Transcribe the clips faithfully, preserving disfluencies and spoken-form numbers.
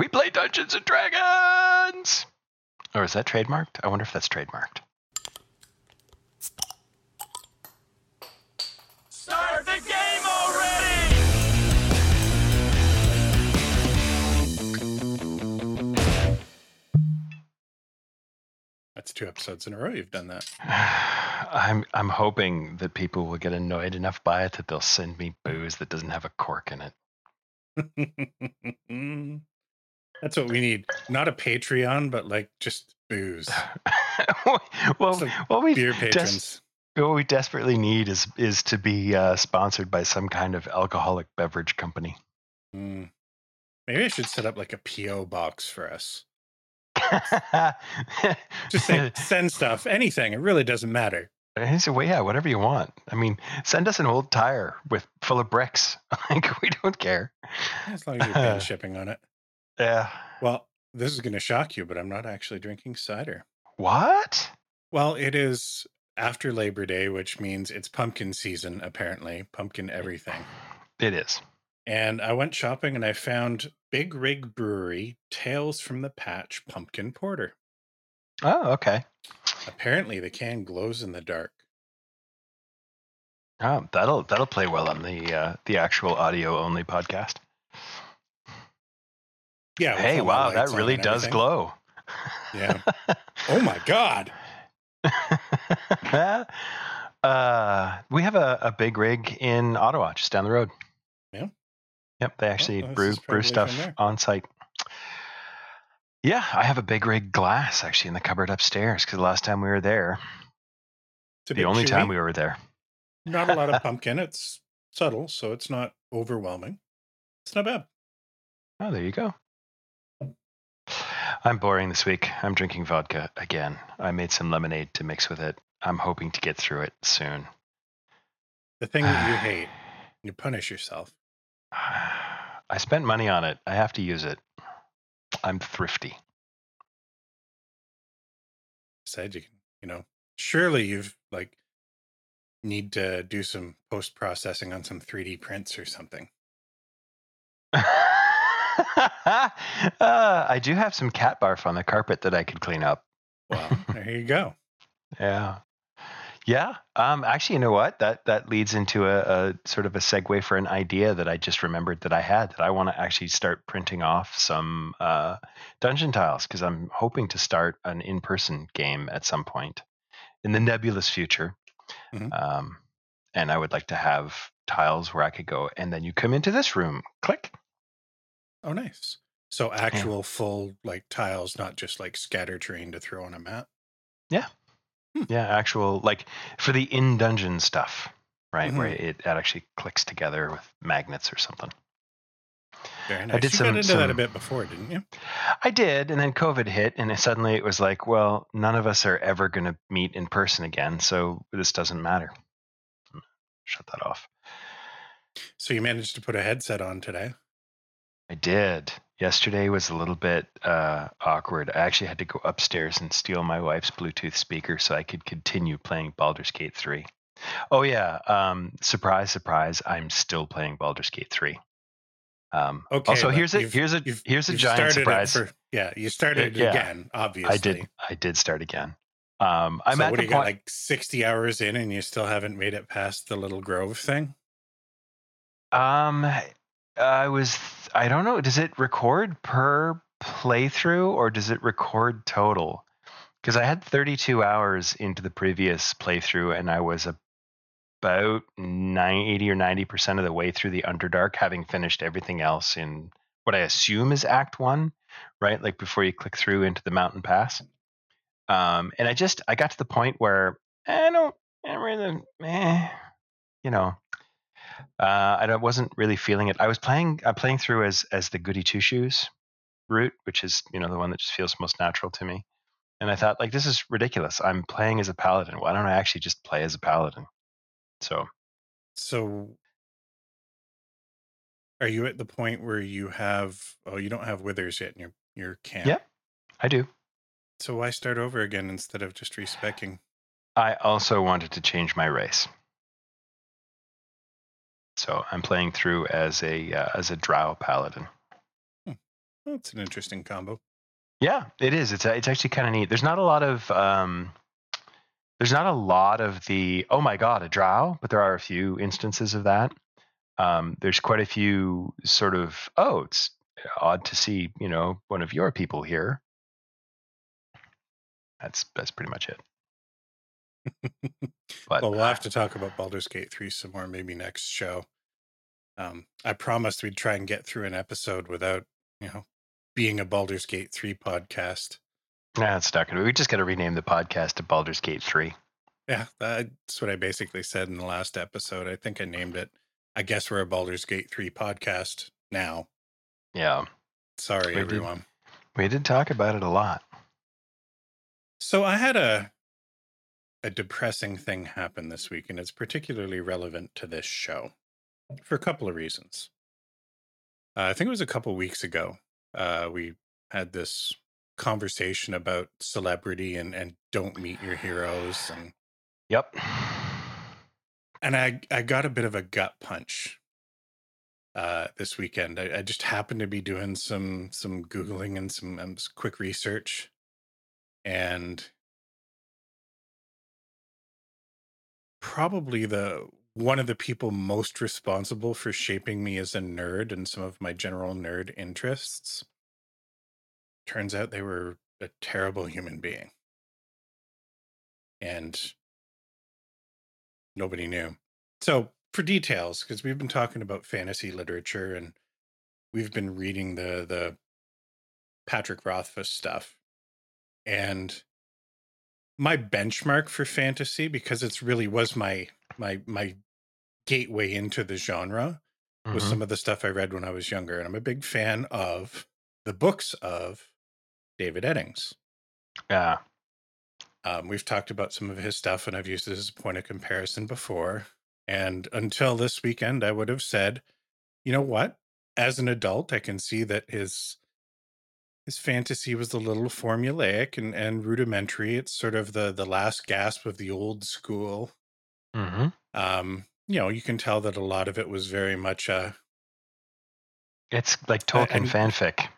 we play Dungeons and Dragons! Or is that trademarked? I wonder if that's trademarked. Start the game already! That's two episodes in a row you've done that. I'm I'm hoping that people will get annoyed enough by it that they'll send me booze that doesn't have a cork in it. That's what we need. Not a Patreon, but like just booze. well, so what we beer patrons. Des- what we desperately need is is to be uh, sponsored by some kind of alcoholic beverage company. Mm. Maybe I should set up like a P O box for us. Just say, send stuff, anything. It really doesn't matter. Well, yeah, whatever you want. I mean, send us an old tire with full of bricks. Like we don't care. As long as you're paying shipping on it. Yeah. Well, this is going to shock you, but I'm not actually drinking cider. What? Well, it is after Labor Day, which means it's pumpkin season, apparently. Pumpkin everything. It is. And I went shopping and I found Big Rig Brewery Tales from the Patch Pumpkin Porter. Oh, okay. Apparently the can glows in the dark. Oh, that'll that'll play well on the uh, the actual audio only podcast. Yeah. Hey, wow, that really does glow. Yeah. Oh my God. uh, we have a, a big rig in Ottawa, just down the road. Yeah. Yep. They actually oh, brew brew stuff on site. Yeah, I have a big rig glass actually in the cupboard upstairs because the last time we were there, the only chewy. time we were there, not a lot of pumpkin. It's subtle, so it's not overwhelming. It's not bad. Oh, there you go. I'm boring this week. I'm drinking vodka again. I made some lemonade to mix with it. I'm hoping to get through it soon. The thing that you hate, you punish yourself. I spent money on it. I have to use it. I'm thrifty. Said you, you know, surely you've like need to do some post-processing on some three D prints or something. uh, I do have some cat barf on the carpet that I could clean up. Well, there you go. Yeah. Yeah. Um, actually, you know what? That that leads into a, a sort of a segue for an idea that I just remembered that I had that I want to actually start printing off some uh, dungeon tiles because I'm hoping to start an in-person game at some point in the nebulous future. Mm-hmm. Um, and I would like to have tiles where I could go and then you come into this room. Click. Oh, nice. So actual yeah. full like tiles, not just like scatter terrain to throw on a map. Yeah. Hmm. Yeah. Actual like for the in dungeon stuff, right? Mm-hmm. Where it, it actually clicks together with magnets or something. Very nice. I did you some, got into some, that a bit before, didn't you? I did. And then COVID hit and it suddenly it was like, well, none of us are ever going to meet in person again. So this doesn't matter. Shut that off. So you managed to put a headset on today. I did. Yesterday was a little bit uh, awkward. I actually had to go upstairs and steal my wife's Bluetooth speaker so I could continue playing Baldur's Gate three. Oh, yeah. Um, surprise, surprise. I'm still playing Baldur's Gate three. Um, okay. Also, here's a here's a, here's a giant surprise. For, yeah, you started it, yeah, again, obviously. I did I did start again. Um, I'm so at what the you point... got, like sixty hours in and you still haven't made it past the Little Grove thing? Um... I was, th- I don't know, does it record per playthrough or does it record total? Because I had thirty-two hours into the previous playthrough and I was about eighty or ninety percent of the way through the Underdark, having finished everything else in what I assume is Act one, right? Like before you click through into the mountain pass. Um, and I just, I got to the point where I don't, I don't really, eh, you know. Uh, I wasn't really feeling it. I was playing. I'm playing through as as the goody two shoes route, which is you know the one that just feels most natural to me. And I thought like this is ridiculous. I'm playing as a paladin. Why don't I actually just play as a paladin? So, so are you at the point where you have? Oh, you don't have withers yet in your your camp. Yep, I do. So why start over again instead of just respecking? I also wanted to change my race. So I'm playing through as a uh, as a drow paladin. Hmm. That's an interesting combo. Yeah, it is. It's it's actually kind of neat. There's not a lot of um, there's not a lot of the oh my god a drow, but there are a few instances of that. Um, there's quite a few sort of oh it's odd to see you know one of your people here. That's that's pretty much it. But, well, we'll have to talk about Baldur's Gate three some more maybe next show. Um, I promised we'd try and get through an episode without you know. being a Baldur's Gate three podcast. Nah, it's not going to be. We just got to rename the podcast to Baldur's Gate three. Yeah, that's what I basically said in the last episode. I think I named it, I guess we're a Baldur's Gate three podcast now. Yeah. Sorry, we everyone. Did, we did talk about it a lot. So I had a a depressing thing happen this week, and it's particularly relevant to this show for a couple of reasons. Uh, I think it was a couple weeks ago. Uh, we had this conversation about celebrity and, and don't meet your heroes. And, yep. And I, I got a bit of a gut punch uh, this weekend. I, I just happened to be doing some some Googling and some um, quick research. And probably the one of the people most responsible for shaping me as a nerd and some of my general nerd interests. Turns out they were a terrible human being. And nobody knew. So for details, because we've been talking about fantasy literature and we've been reading the, the Patrick Rothfuss stuff. And my benchmark for fantasy, because it's really was my my my gateway into the genre, mm-hmm. was some of the stuff I read when I was younger. And I'm a big fan of the books of David Eddings. Yeah. Um, we've talked about some of his stuff, and I've used this as a point of comparison before. And until this weekend, I would have said, you know what? As an adult, I can see that his his fantasy was a little formulaic and, and rudimentary. It's sort of the, the last gasp of the old school. Mm-hmm. Um, you know, you can tell that a lot of it was very much a. It's like Tolkien uh, fanfic.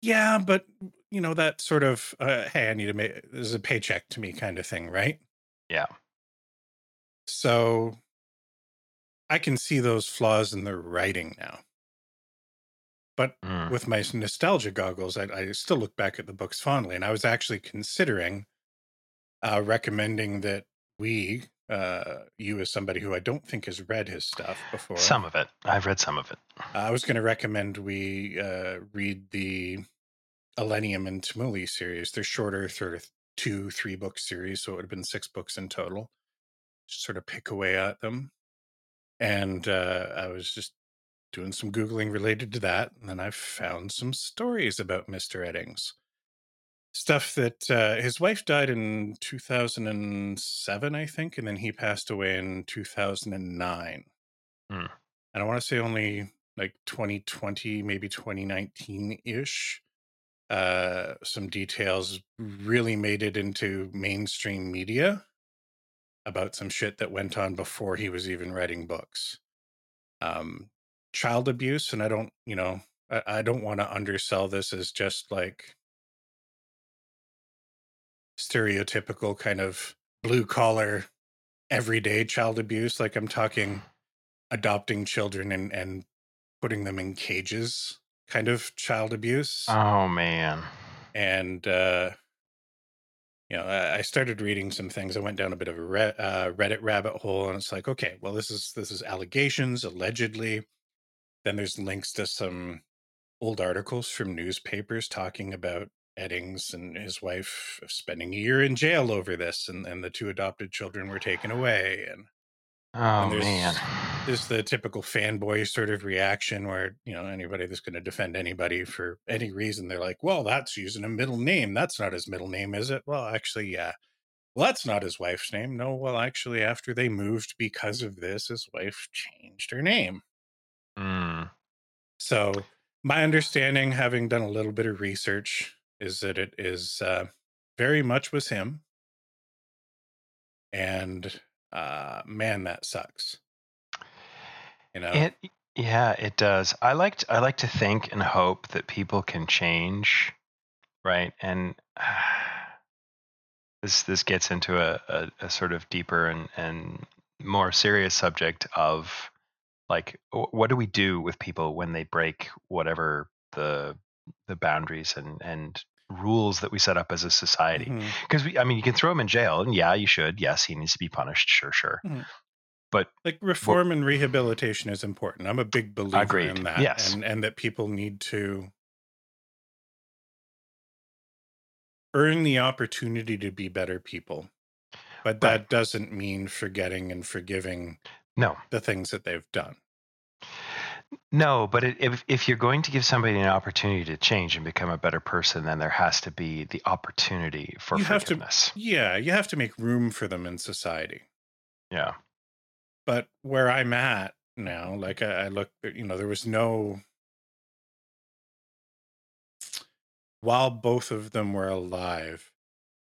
Yeah, but you know that sort of uh, hey, I need to make this is a paycheck to me kind of thing, right? Yeah. So, I can see those flaws in the writing now. But mm. with my nostalgia goggles, I, I still look back at the books fondly, and I was actually considering uh, recommending that we. Uh, you as somebody who I don't think has read his stuff before. Some of it. I've read some of it. Uh, I was going to recommend we uh, read the Elenium and Tamuli series. They're shorter, sort of two, three book series, so it would have been six books in total. Just sort of pick away at them. And uh, I was just doing some Googling related to that, and then I found some stories about Mister Eddings. Stuff that uh, his wife died in two thousand seven, I think, and then he passed away in two thousand nine. Mm. And I want to say only like twenty twenty, maybe twenty nineteen-ish. Uh, some details really made it into mainstream media about some shit that went on before he was even writing books. Um, child abuse, and I don't, you know, I, I don't want to undersell this as just like stereotypical kind of blue collar everyday child abuse. Like I'm talking adopting children and, and putting them in cages kind of child abuse. Oh man. And, uh, you know, I started reading some things. I went down a bit of a re- uh, Reddit rabbit hole, and it's like, okay, well, this is, this is allegations allegedly. Then there's links to some old articles from newspapers talking about Eddings and his wife spending a year in jail over this, and, and the two adopted children were taken away. And, oh, and there's, man. There's the typical fanboy sort of reaction where, you know, anybody that's going to defend anybody for any reason, they're like, well, that's using a middle name. That's not his middle name, is it? Well, actually, yeah. Well, that's not his wife's name. No, well, actually, after they moved because of this, his wife changed her name. Mm. So my understanding, having done a little bit of research, is that it is uh, very much was him. And uh, man, that sucks. You know, it, Yeah, it does. I like to, I like to think and hope that people can change, right? And uh, this this gets into a, a, a sort of deeper and, and more serious subject of like, what do we do with people when they break whatever the the boundaries and and rules that we set up as a society? Because mm-hmm. we, I mean, you can throw him in jail, and yeah, you should. Yes, he needs to be punished. Sure, sure. Mm-hmm. But like reform and rehabilitation is important. I'm a big believer agreed. In that. Yes. And, and that people need to earn the opportunity to be better people. But that right. doesn't mean forgetting and forgiving no. the things that they've done. No, but it, if, if you're going to give somebody an opportunity to change and become a better person, then there has to be the opportunity for you forgiveness. Have to, yeah, you have to make room for them in society. Yeah. But where I'm at now, like I, I look, you know, there was no, while both of them were alive,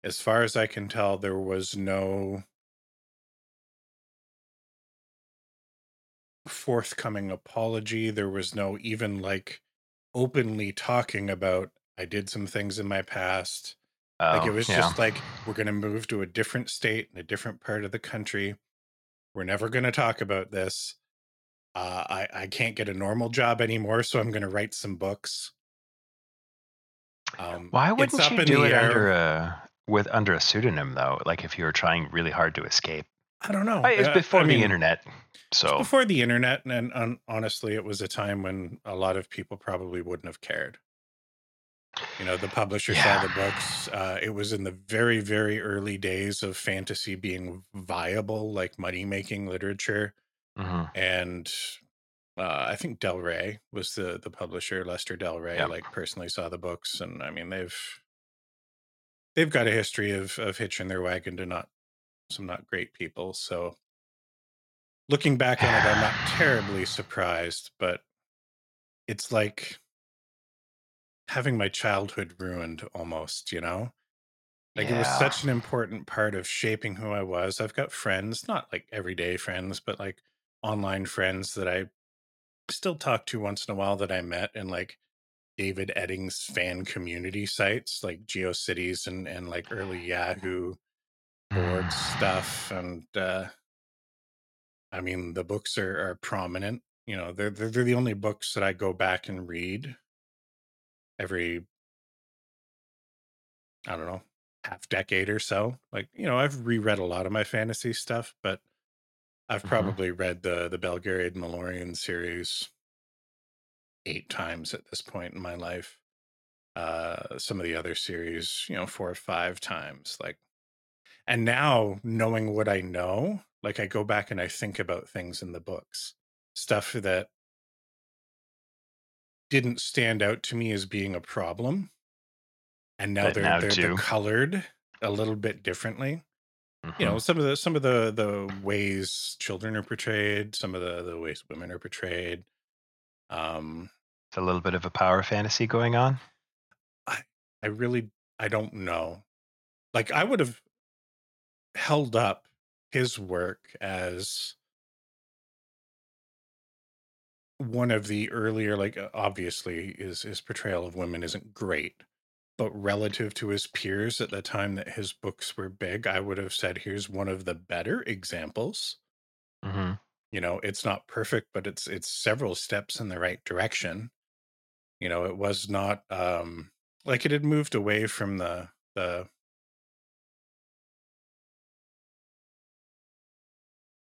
as far as I can tell, there was no forthcoming apology. There was no even like openly talking about, I did some things in my past. Oh, like it was yeah. just like, we're going to move to a different state in a different part of the country. We're never going to talk about this. Uh, I, I can't get a normal job anymore, so I'm going to write some books. Um, Why wouldn't you do it under a, with, under a pseudonym, though? Like if you were trying really hard to escape? I don't know. It's before uh, I mean, the internet. So. It's before the internet, and, and, and honestly, it was a time when a lot of people probably wouldn't have cared. You know, the publisher yeah. saw the books. Uh, it was in the very, very early days of fantasy being viable, like money-making literature. Mm-hmm. And uh, I think Del Rey was the, the publisher, Lester Del Rey, yep. like personally saw the books. And I mean, they've they've got a history of of hitching their wagon to not some not great people. So looking back on it, I'm not terribly surprised, but it's like having my childhood ruined almost, you know, like yeah. it was such an important part of shaping who I was. I've got friends, not like everyday friends, but like online friends that I still talk to once in a while that I met in like David Eddings fan community sites, like GeoCities and, and like early Yahoo board stuff. And, uh, I mean, the books are, are prominent, you know, they're, they're, they're the only books that I go back and read every, I don't know, half decade or so. Like, you know, I've reread a lot of my fantasy stuff, but I've probably mm-hmm. read the the Belgariad Malorian series eight times at this point in my life. Uh, some of the other series, you know, four or five times. Like, and now knowing what I know, like I go back and I think about things in the books, stuff that didn't stand out to me as being a problem. And now but they're now they're, they're colored a little bit differently. Mm-hmm. You know, some of the some of the, the ways children are portrayed, some of the, the ways women are portrayed. Um it's a little bit of a power fantasy going on. I I really I don't know. Like I would have held up his work as one of the earlier, like obviously his, his portrayal of women isn't great, but relative to his peers at the time that his books were big, I would have said, here's one of the better examples. Mm-hmm. You know, it's not perfect, but it's, it's several steps in the right direction. You know, it was not um, like it had moved away from the, the,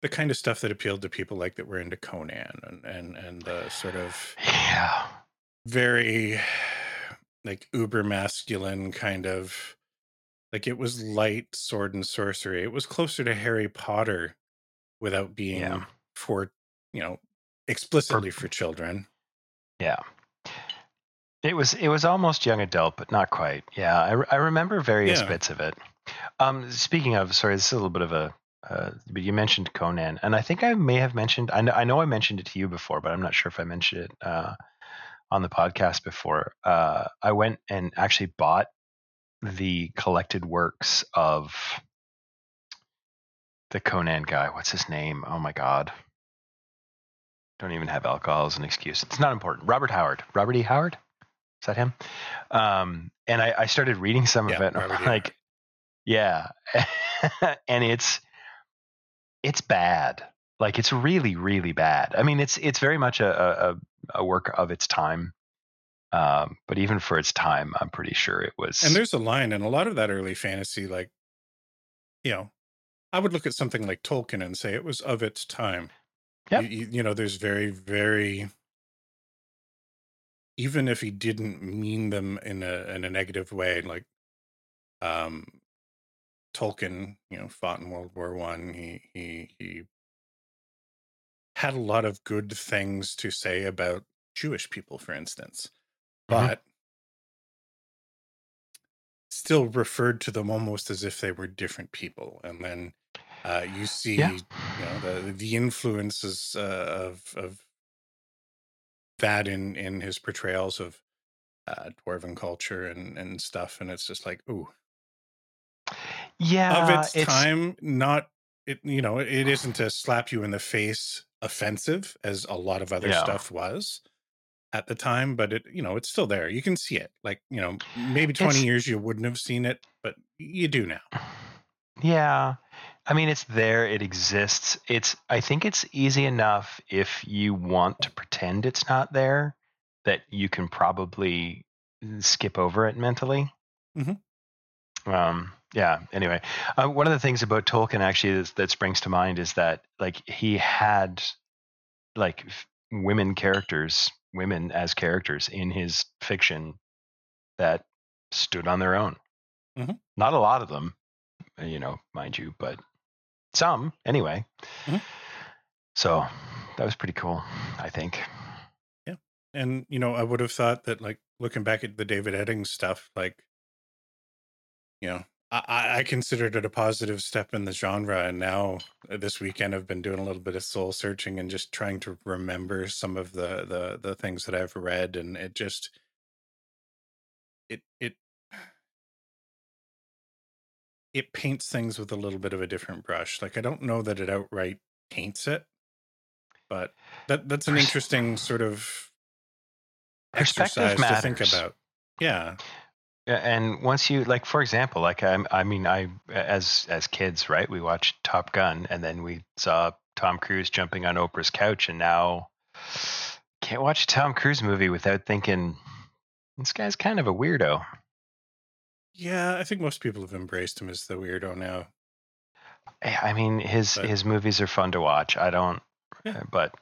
the kind of stuff that appealed to people like that were into Conan and, and, and the sort of yeah. very like uber masculine kind of like it was light sword and sorcery. It was closer to Harry Potter without being yeah. for, you know, explicitly for, for children. Yeah. It was, it was almost young adult, but not quite. Yeah. I, I remember various yeah. bits of it. Um, speaking of, sorry, this is a little bit of a, Uh, but you mentioned Conan, and I think I may have mentioned, I know, I know I mentioned it to you before, but I'm not sure if I mentioned it uh, on the podcast before. Uh, I went and actually bought the collected works of the Conan guy. What's his name? Oh my God. Don't even have alcohol as an excuse. It's not important. Robert Howard. Robert E Howard? Is that him? Um, and I, I started reading some yeah, of it. And I'm like, yeah. And it's it's bad. Like, it's really, really bad. I mean, it's it's very much a a, a work of its time. Um, but even for its time, I'm pretty sure it was. And there's a line in a lot of that early fantasy, like, you know, I would look at something like Tolkien and say it was of its time. Yep. You, you know, there's very, very, even if he didn't mean them in a in a negative way, like um, Tolkien, you know, fought in World War One. He he he had a lot of good things to say about Jewish people, for instance, mm-hmm. but still referred to them almost as if they were different people. And then uh, you see yeah. you know, the, the influences uh, of of that in, in his portrayals of uh, dwarven culture and, and stuff. And it's just like, ooh. Yeah. Of its, it's... time, not, it, you know, it isn't a slap you in the face offensive as a lot of other yeah. stuff was at the time, but it, you know, it's still there. You can see it. Like, you know, maybe twenty it's, years you wouldn't have seen it, but you do now. Yeah. I mean, it's there. It exists. It's, I think it's easy enough if you want to pretend it's not there that you can probably skip over it mentally. Mm-hmm. Um, yeah. Anyway, uh, one of the things about Tolkien actually is, that springs to mind is that like he had like women characters women as characters in his fiction that stood on their own. Mm-hmm. Not a lot of them, you know, mind you, but some anyway. Mm-hmm. So that was pretty cool, I think. Yeah. And, you know, I would have thought that like looking back at the David Eddings stuff, like, you know, I, I considered it a positive step in the genre. And now this weekend, I've been doing a little bit of soul searching and just trying to remember some of the, the, the things that I've read. And it just, it, it, it paints things with a little bit of a different brush. Like, I don't know that it outright paints it, but that that's an interesting sort of exercise to think about. Yeah. And once you like, for example, like I, I mean, I as as kids, right? We watched Top Gun, and then we saw Tom Cruise jumping on Oprah's couch, and now can't watch a Tom Cruise movie without thinking this guy's kind of a weirdo. Yeah, I think most people have embraced him as the weirdo now. I mean, his but. his movies are fun to watch. I don't, yeah. but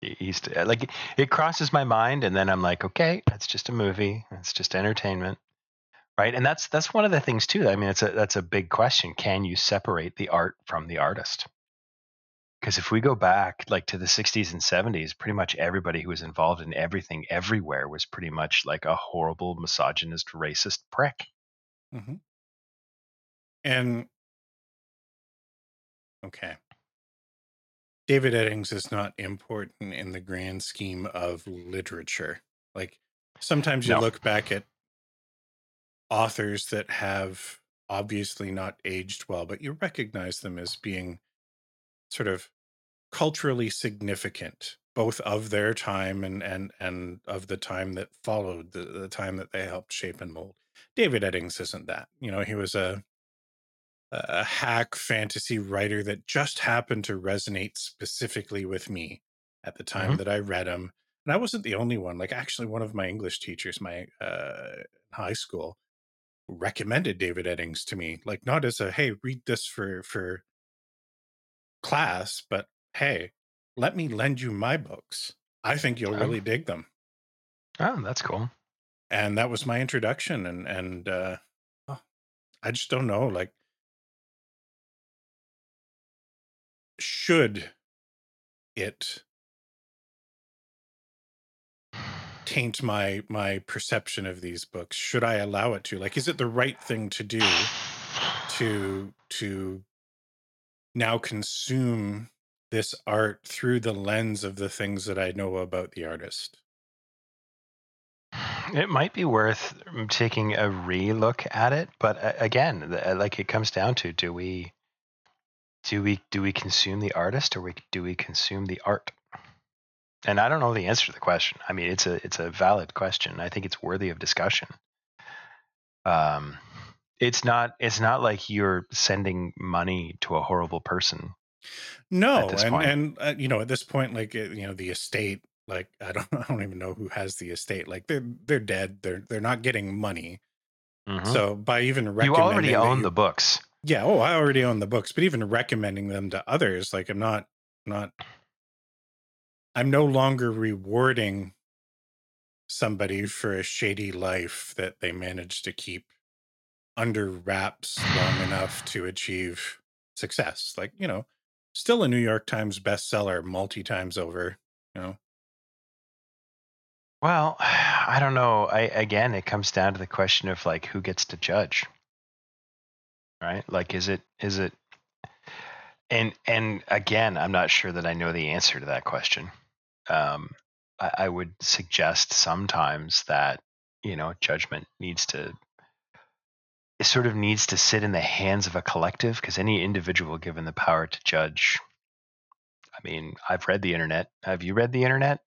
he's like it crosses my mind, and then I'm like, okay, that's just a movie. It's just entertainment, right? And that's that's one of the things too. I mean, it's a that's a big question. Can you separate the art from the artist? Because if we go back like to the sixties and seventies, pretty much everybody who was involved in everything everywhere was pretty much like a horrible misogynist, racist prick. Mm-hmm. And okay. David Eddings is not important in the grand scheme of literature. Like sometimes you no. look back at authors that have obviously not aged well, but you recognize them as being sort of culturally significant, both of their time and and, and of the time that followed, the, the time that they helped shape and mold. David Eddings isn't that. You know, he was a a hack fantasy writer that just happened to resonate specifically with me at the time mm-hmm. that I read him. And I wasn't the only one. Like actually one of my English teachers, my uh, high school recommended David Eddings to me, like not as a, hey, read this for, for class, but hey, let me lend you my books. I think you'll oh. really dig them. Oh, that's cool. And that was my introduction. And, and uh, I just don't know. Like, should it taint my my perception of these books? Should I allow it to? Like, is it the right thing to do to to now consume this art through the lens of the things that I know about the artist? It might be worth taking a re-look at it, but again, like it comes down to, do we Do we do we consume the artist or we, do we consume the art? And I don't know the answer to the question. I mean, it's a it's a valid question. I think it's worthy of discussion. Um, it's not it's not like you're sending money to a horrible person. No, and point. and uh, you know, at this point, like you know, the estate. Like I don't I don't even know who has the estate. Like they're they're dead. They're they're not getting money. Mm-hmm. So by even recommending, you already own you, the books. Yeah. Oh, I already own the books. But even recommending them to others, like I'm not not. I'm no longer rewarding somebody for a shady life that they managed to keep under wraps long enough to achieve success. Like, you know, still a New York Times bestseller multi times over, you know. Well, I don't know. I again, it comes down to the question of like who gets to judge. Right? Like is it is it and and again, I'm not sure that I know the answer to that question. Um, I, I would suggest sometimes that, you know, judgment needs to it sort of needs to sit in the hands of a collective, because any individual given the power to judge. I mean, I've read The Internet. Have you read The Internet?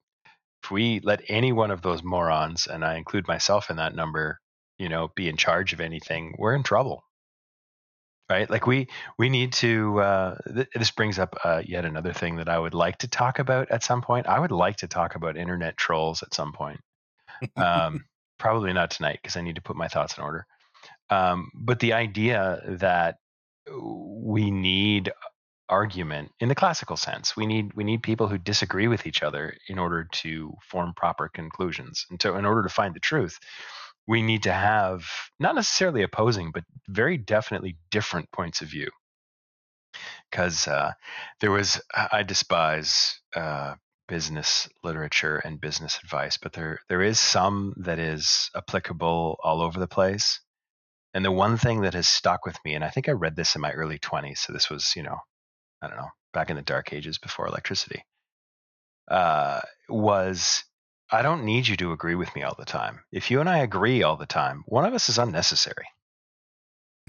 If we let any one of those morons, and I include myself in that number, you know, be in charge of anything, we're in trouble. Right? Like we, we need to, uh, th- this brings up uh, yet another thing that I would like to talk about at some point. I would like to talk about internet trolls at some point. Um, probably not tonight because I need to put my thoughts in order. Um, but the idea that we need argument in the classical sense, we need we need people who disagree with each other in order to form proper conclusions. And so in order to find the truth, we need to have not necessarily opposing, but very definitely different points of view. Because uh, there was, I despise uh, business literature and business advice, but there there is some that is applicable all over the place. And the one thing that has stuck with me, and I think I read this in my early twenties, so this was, you know, I don't know, back in the dark ages before electricity, uh, was I don't need you to agree with me all the time. If you and I agree all the time, one of us is unnecessary.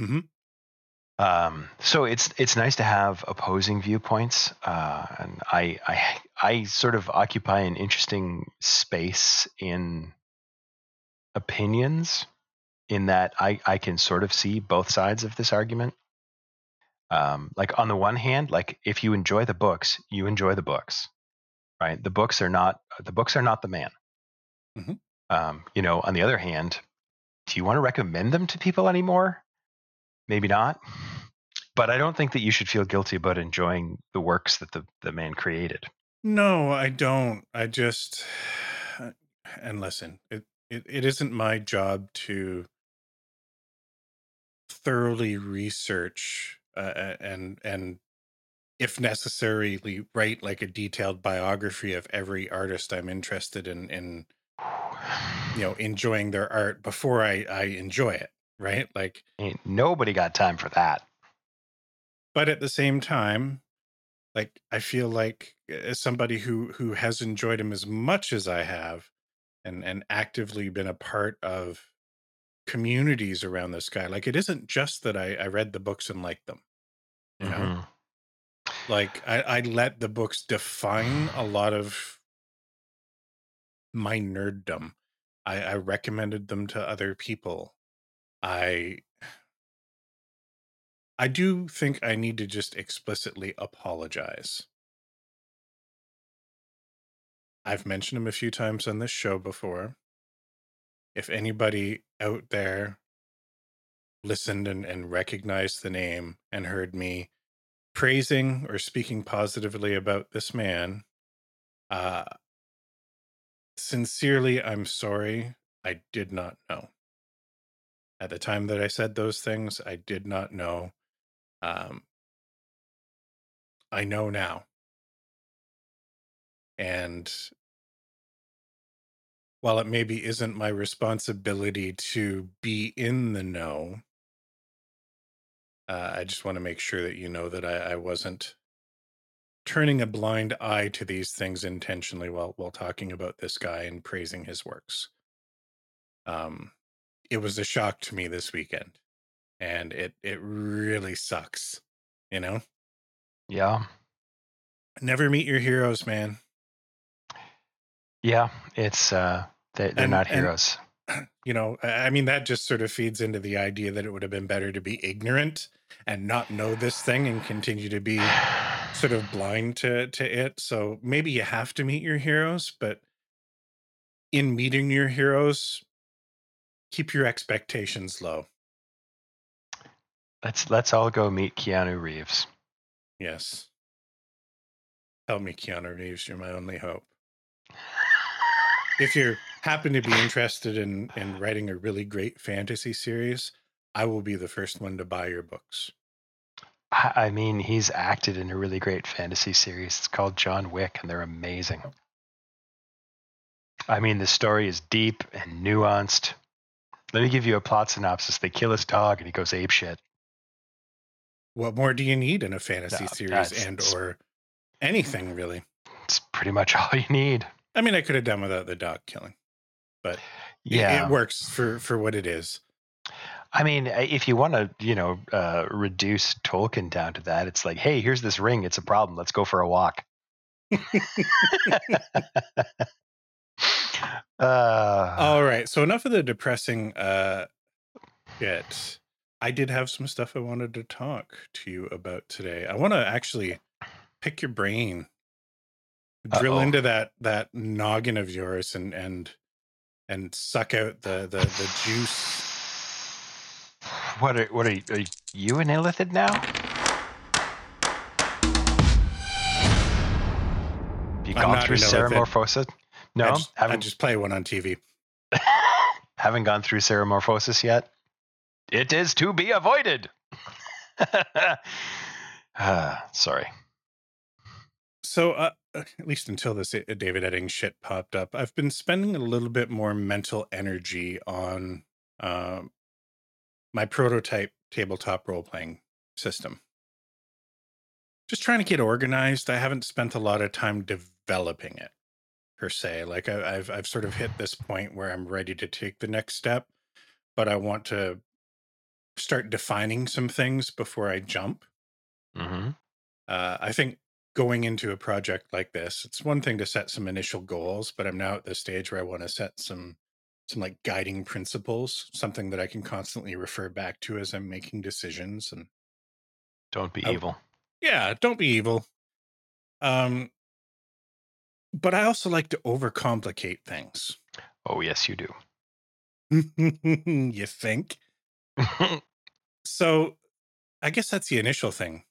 Mm-hmm. Um, so it's it's nice to have opposing viewpoints. Uh, and I, I I sort of occupy an interesting space in opinions, in that I, I can sort of see both sides of this argument. Um, like on the one hand, like if you enjoy the books, you enjoy the books, right? The books are not, the books are not the man. Mm-hmm. Um, you know, on the other hand, do you want to recommend them to people anymore? Maybe not, but I don't think that you should feel guilty about enjoying the works that the, the man created. No, I don't. I just, and listen, it, it, it isn't my job to thoroughly research Uh, and and if necessarily write like a detailed biography of every artist I'm interested in in you know enjoying their art before I, I enjoy it, right? Like ain't nobody got time for that. But at the same time, like I feel like as somebody who who has enjoyed him as much as I have, and and actively been a part of communities around this guy, like it isn't just that I, I read the books and liked them, you know. Mm-hmm. Like I, I let the books define a lot of my nerddom. I, I recommended them to other people. I I do think I need to just explicitly apologize. I've mentioned him a few times on this show before. If anybody out there listened and, and recognized the name and heard me praising or speaking positively about this man, uh, sincerely, I'm sorry. I did not know. At the time that I said those things, I did not know. Um, I know now. And while it maybe isn't my responsibility to be in the know, uh, I just want to make sure that you know that I, I wasn't turning a blind eye to these things intentionally while while talking about this guy and praising his works. Um, it was a shock to me this weekend, and it it really sucks, you know? Yeah. Never meet your heroes, man. Yeah, it's uh, they, they're and, not heroes. And, you know, I mean, that just sort of feeds into the idea that it would have been better to be ignorant and not know this thing and continue to be sort of blind to, to it. So maybe you have to meet your heroes, but in meeting your heroes, keep your expectations low. Let's let's all go meet Keanu Reeves. Yes. Help me, Keanu Reeves. You're my only hope. If you happen to be interested in, in writing a really great fantasy series, I will be the first one to buy your books. I mean, he's acted in a really great fantasy series. It's called John Wick, and they're amazing. I mean, the story is deep and nuanced. Let me give you a plot synopsis. They kill his dog, and he goes apeshit. What more do you need in a fantasy no, series and or anything, really? It's pretty much all you need. I mean, I could have done without the dog killing, but yeah, it, it works for, for what it is. I mean, if you want to, you know, uh, reduce Tolkien down to that, it's like, hey, here's this ring. It's a problem. Let's go for a walk. uh, All right. So enough of the depressing uh, bit. I did have some stuff I wanted to talk to you about today. I want to actually pick your brain. Drill Uh-oh. into that that noggin of yours and and and suck out the the, the juice. What are what are you, are you an illithid now? Have you I'm gone through seramorphosis? No, I just, I just play one on T V. Haven't gone through seramorphosis yet. It is to be avoided. uh, sorry. So, uh, at least until this David Eddings shit popped up, I've been spending a little bit more mental energy on um, my prototype tabletop role-playing system. Just trying to get organized. I haven't spent a lot of time developing it, per se. Like, I, I've I've sort of hit this point where I'm ready to take the next step, but I want to start defining some things before I jump. Mm-hmm. Uh, I think going into a project like this, it's one thing to set some initial goals, but I'm now at the stage where I want to set some, some like guiding principles, something that I can constantly refer back to as I'm making decisions. And don't be I, evil. Yeah, don't be evil. Um, but I also like to overcomplicate things. Oh yes, you do. You think? So, I guess that's the initial thing.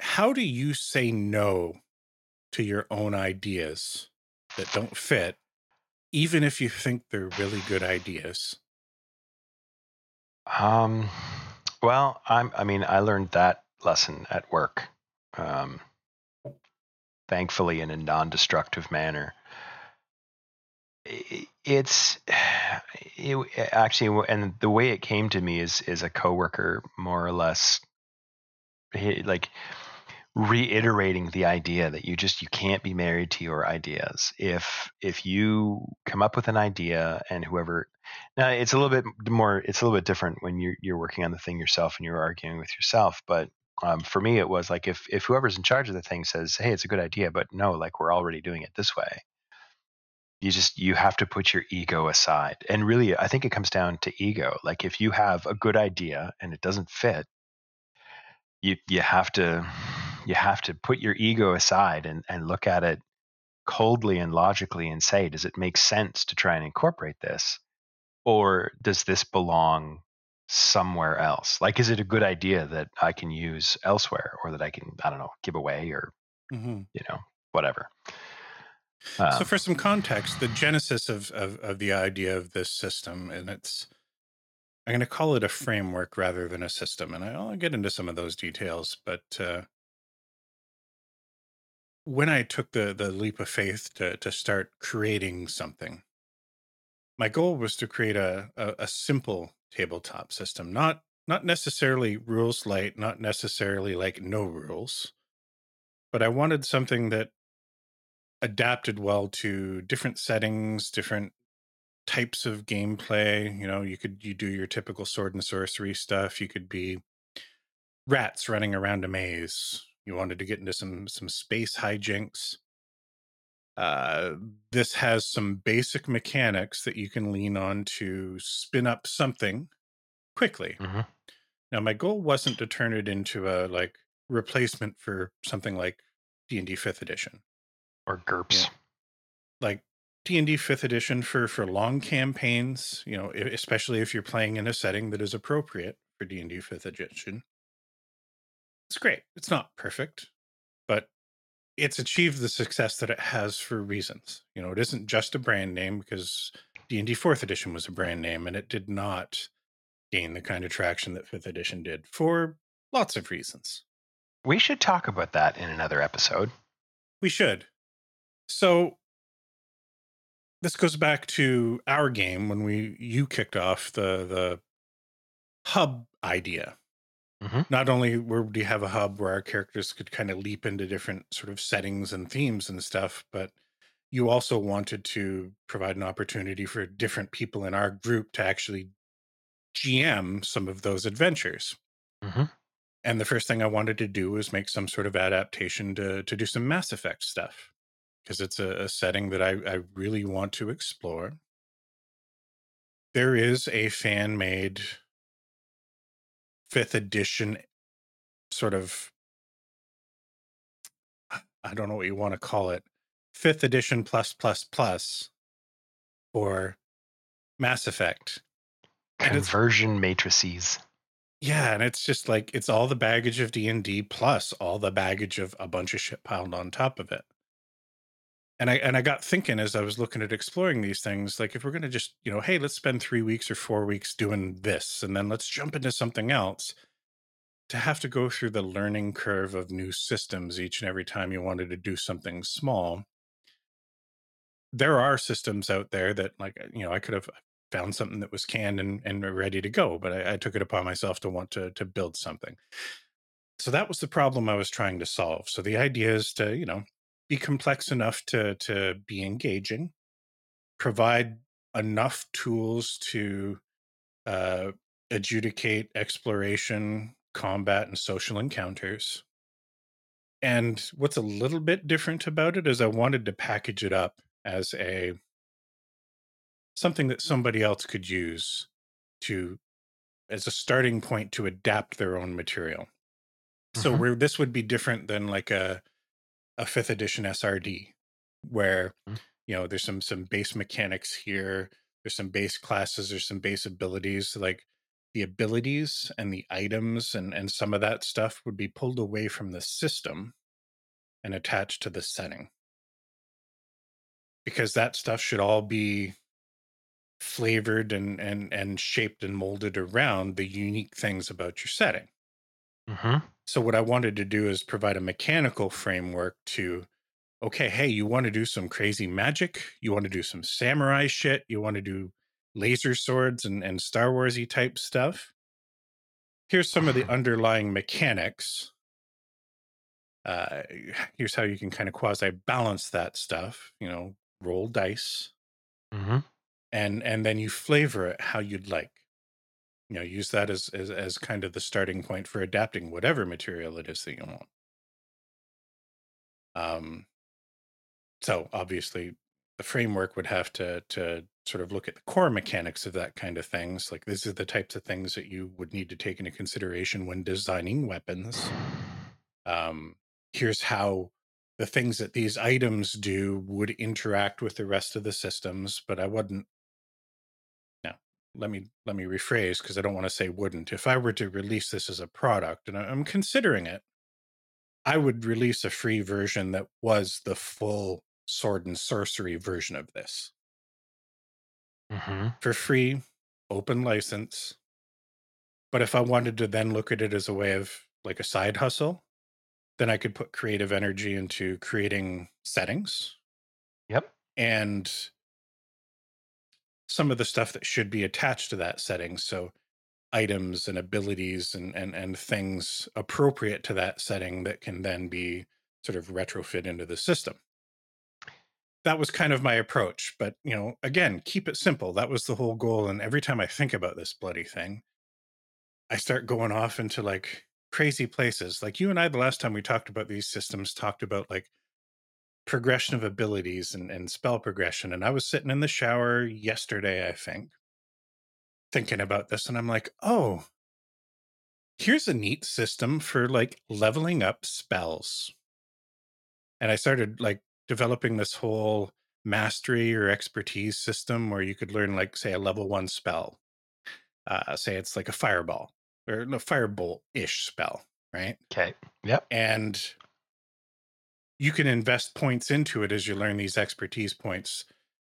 How do you say no to your own ideas that don't fit, even if you think they're really good ideas? Um, well, I'm, I mean, I learned that lesson at work, um, thankfully in a non-destructive manner. It's it, actually, and the way it came to me is, is a coworker more or less, like, reiterating the idea that you just you can't be married to your ideas. If if you come up with an idea and whoever, now it's a little bit more, it's a little bit different when you're you're working on the thing yourself and you're arguing with yourself. But um, for me, it was like if if whoever's in charge of the thing says, "Hey, it's a good idea," but no, like we're already doing it this way. You just you have to put your ego aside, and really, I think it comes down to ego. Like if you have a good idea and it doesn't fit, you you have to. You have to put your ego aside and, and look at it coldly and logically and say, does it make sense to try and incorporate this? Or does this belong somewhere else? Like, is it a good idea that I can use elsewhere or that I can, I don't know, give away or, mm-hmm. you know, whatever. Um, so for some context, the genesis of, of, of the idea of this system, and it's, I'm going to call it a framework rather than a system. And I'll get into some of those details, but, uh, when I took the, the leap of faith to, to start creating something, my goal was to create a, a, a simple tabletop system, not not necessarily rules light, not necessarily like no rules, but I wanted something that adapted well to different settings, different types of gameplay. You know, you could you do your typical sword and sorcery stuff. You could be rats running around a maze. You wanted to get into some some space hijinks. Uh, this has some basic mechanics that you can lean on to spin up something quickly. Mm-hmm. Now, my goal wasn't to turn it into a like replacement for something like D and D fifth edition. Or GURPS. Yeah. Like D and D fifth edition for, for long campaigns, you know, especially if you're playing in a setting that is appropriate for D and D fifth edition. It's great. It's not perfect, but it's achieved the success that it has for reasons. You know, it isn't just a brand name, because D and D fourth edition was a brand name and it did not gain the kind of traction that fifth edition did for lots of reasons. We should talk about that in another episode. We should. So this goes back to our game when we you kicked off the the hub idea. Mm-hmm. Not only where do you have a hub where our characters could kind of leap into different sort of settings and themes and stuff, but you also wanted to provide an opportunity for different people in our group to actually G M some of those adventures. Mm-hmm. And the first thing I wanted to do was make some sort of adaptation to to do some Mass Effect stuff, because it's a, a setting that I, I really want to explore. There is a fan-made fifth edition sort of, I don't know what you want to call it, fifth edition plus plus plus or Mass Effect. Conversion matrices. Yeah, and it's just like, it's all the baggage of D and D plus all the baggage of a bunch of shit piled on top of it. And I and I got thinking as I was looking at exploring these things, like if we're going to just, you know, hey, let's spend three weeks or four weeks doing this, and then let's jump into something else, to have to go through the learning curve of new systems each and every time you wanted to do something small. There are systems out there that, like, you know, I could have found something that was canned and, and ready to go, but I, I took it upon myself to want to to build something. So that was the problem I was trying to solve. So the idea is to, you know, be complex enough to to be engaging, provide enough tools to uh, adjudicate exploration, combat, and social encounters. And what's a little bit different about it is I wanted to package it up as a something that somebody else could use to as a starting point to adapt their own material. Mm-hmm. So where this would be different than like a a fifth edition S R D, where, you know, there's some some base mechanics here, there's some base classes, there's some base abilities, like the abilities and the items and, and some of that stuff would be pulled away from the system and attached to the setting. Because that stuff should all be flavored and and, and shaped and molded around the unique things about your setting. Mm-hmm. So what I wanted to do is provide a mechanical framework to, okay, hey, you want to do some crazy magic, you want to do some samurai shit, you want to do laser swords and, and Star Wars-y type stuff. Here's some of the underlying mechanics. Uh, here's how you can kind of quasi-balance that stuff, you know, roll dice. Mm-hmm. And and then you flavor it how you'd like. You know, use that as, as as kind of the starting point for adapting whatever material it is that you want. Um, so obviously, the framework would have to to sort of look at the core mechanics of that kind of things. Like these are the types of things that you would need to take into consideration when designing weapons. Um, here's how the things that these items do would interact with the rest of the systems, but I wouldn't. Let me let me rephrase, because I don't want to say wouldn't. If I were to release this as a product, and I'm considering it, I would release a free version that was the full sword and sorcery version of this. Mm-hmm. For free, open license. But if I wanted to then look at it as a way of like a side hustle, then I could put creative energy into creating settings. Yep. And some of the stuff that should be attached to that setting. So items and abilities and, and, and things appropriate to that setting that can then be sort of retrofit into the system. That was kind of my approach, but, you know, again, keep it simple. That was the whole goal. And every time I think about this bloody thing, I start going off into like crazy places. Like you and I, the last time we talked about these systems, talked about like progression of abilities and, and spell progression. And I was sitting in the shower yesterday, I think, thinking about this. And I'm like, oh, here's a neat system for like leveling up spells. And I started like developing this whole mastery or expertise system where you could learn, like, say, a level one spell. Uh, say it's like a fireball or a firebolt-ish spell, right? Okay. Yep. And you can invest points into it as you learn these expertise points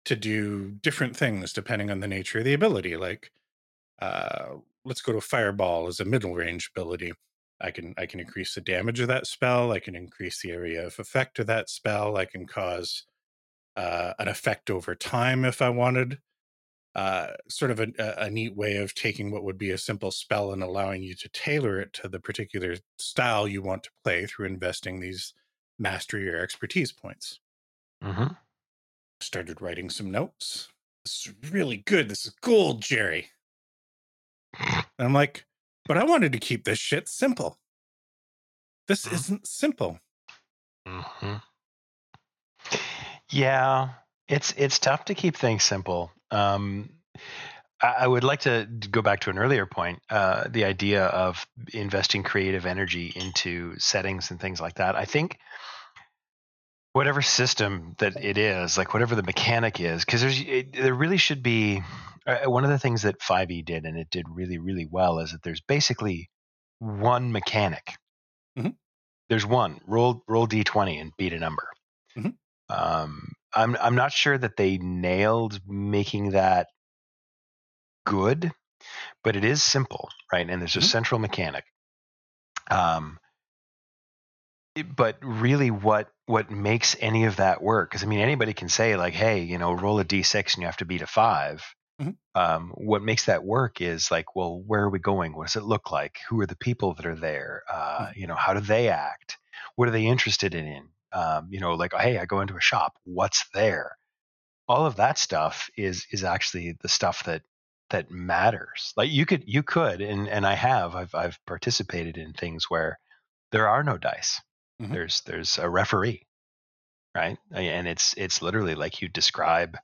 to do different things depending on the nature of the ability. Like, uh, let's go to fireball as a middle range ability. I can I can increase the damage of that spell. I can increase the area of effect of that spell. I can cause uh, an effect over time if I wanted. Uh, sort of a, a neat way of taking what would be a simple spell and allowing you to tailor it to the particular style you want to play through investing these mastery or expertise points. Mm-hmm. Started writing some notes. This is really good. This is gold, Jerry. And I'm like, but I wanted to keep this shit simple. This mm-hmm. isn't simple. Mm-hmm. Yeah, it's it's tough to keep things simple. Um, I would like to go back to an earlier point, uh, the idea of investing creative energy into settings and things like that. I think whatever system that it is, like whatever the mechanic is, because there's it, there really should be uh, one of the things that five E did, and it did really, really well, is that there's basically one mechanic. Mm-hmm. There's one roll roll D twenty and beat a number. Mm-hmm. Um, I'm I'm not sure that they nailed making that good, but it is simple, right? And there's mm-hmm. a central mechanic. Um, it, but really, what what makes any of that work? Because I mean, anybody can say like, "Hey, you know, roll a D six and you have to beat a five." Mm-hmm. Um, what makes that work is like, well, where are we going? What does it look like? Who are the people that are there? Uh, mm-hmm. You know, how do they act? What are they interested in? Um, you know, like, hey, I go into a shop, what's there? All of that stuff is is actually the stuff that that matters. Like you could you could and and I have I've I've participated in things where there are no dice. Mm-hmm. There's there's a referee, right? And it's it's literally like you describe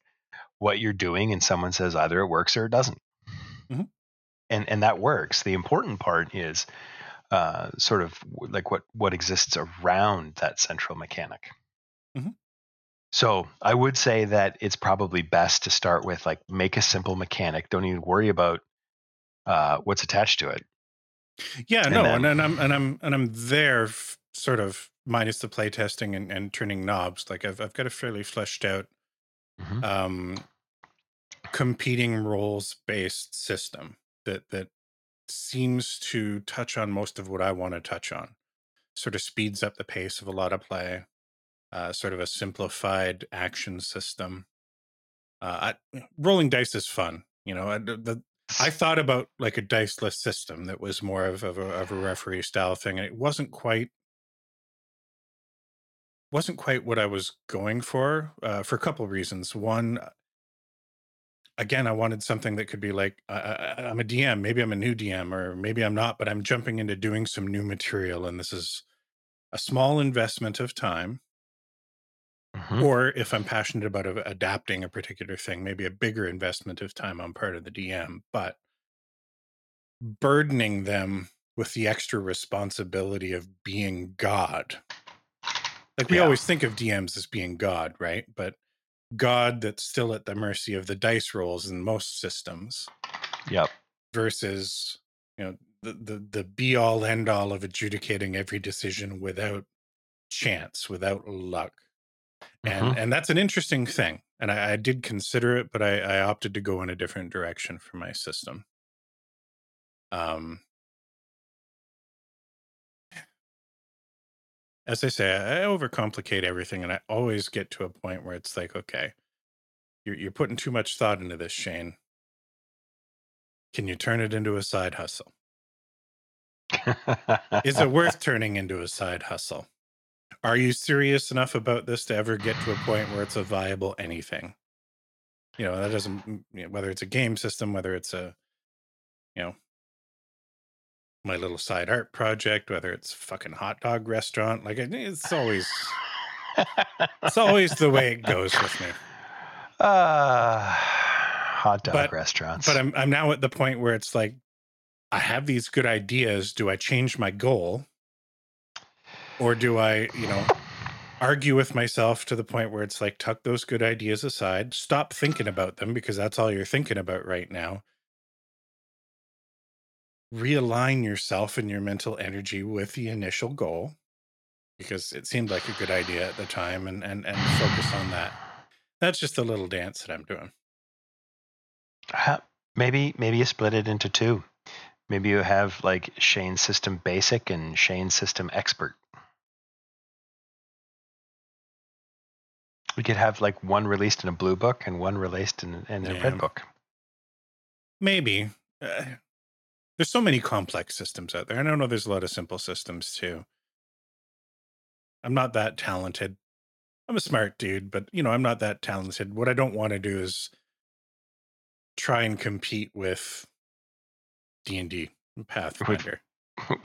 what you're doing, and someone says either it works or it doesn't. Mm-hmm. And and that works. The important part is Uh, sort of like what, what exists around that central mechanic. Mm-hmm. So I would say that it's probably best to start with like make a simple mechanic. Don't even worry about uh, what's attached to it. Yeah, and no, then, and, and I'm and I'm and I'm there f- sort of minus the playtesting and, and turning knobs. Like I've I've got a fairly fleshed out mm-hmm. um, competing roles based system that that. seems to touch on most of what I want to touch on. Sort of speeds up the pace of a lot of play. Uh, sort of a simplified action system. Uh, I, rolling dice is fun, you know. I, the, I thought about like a diceless system that was more of, of, a, of a referee style thing, and it wasn't quite wasn't quite what I was going for uh, for a couple of reasons. One. Again, I wanted something that could be like, uh, I'm a D M, maybe I'm a new D M, or maybe I'm not, but I'm jumping into doing some new material, and this is a small investment of time. Mm-hmm. Or if I'm passionate about adapting a particular thing, maybe a bigger investment of time on part of the D M, but burdening them with the extra responsibility of being God. Like we yeah. always think of D Ms as being God, right? But God that's still at the mercy of the dice rolls in most systems. Yep. Versus, you know, the, the, the be all end all of adjudicating every decision without chance, without luck. And mm-hmm. and that's an interesting thing. And I, I did consider it, but I, I opted to go in a different direction for my system. Um, As I say, I overcomplicate everything, and I always get to a point where it's like, okay, you're, you're putting too much thought into this, Shane. Can you turn it into a side hustle? Is it worth turning into a side hustle? Are you serious enough about this to ever get to a point where it's a viable anything? You know, that doesn't, you know, whether it's a game system, whether it's a, you know, my little side art project, whether it's fucking hot dog restaurant, like it's always It's always the way it goes with me. Uh, hot dog but, restaurants. But I'm I'm now at the point where it's like, I have these good ideas. Do I change my goal? Or do I, you know, argue with myself to the point where it's like, tuck those good ideas aside, stop thinking about them because that's all you're thinking about right now. Realign yourself and your mental energy with the initial goal because it seemed like a good idea at the time and, and, and focus on that. That's just the little dance that I'm doing. Uh, maybe, maybe you split it into two. Maybe you have like Shane System Basic and Shane System Expert. We could have like one released in a blue book and one released in, in a yeah. red book. Maybe. Uh, there's so many complex systems out there. And I know there's a lot of simple systems too. I'm not that talented. I'm a smart dude, but you know, I'm not that talented. What I don't want to do is try and compete with D and D and Pathfinder.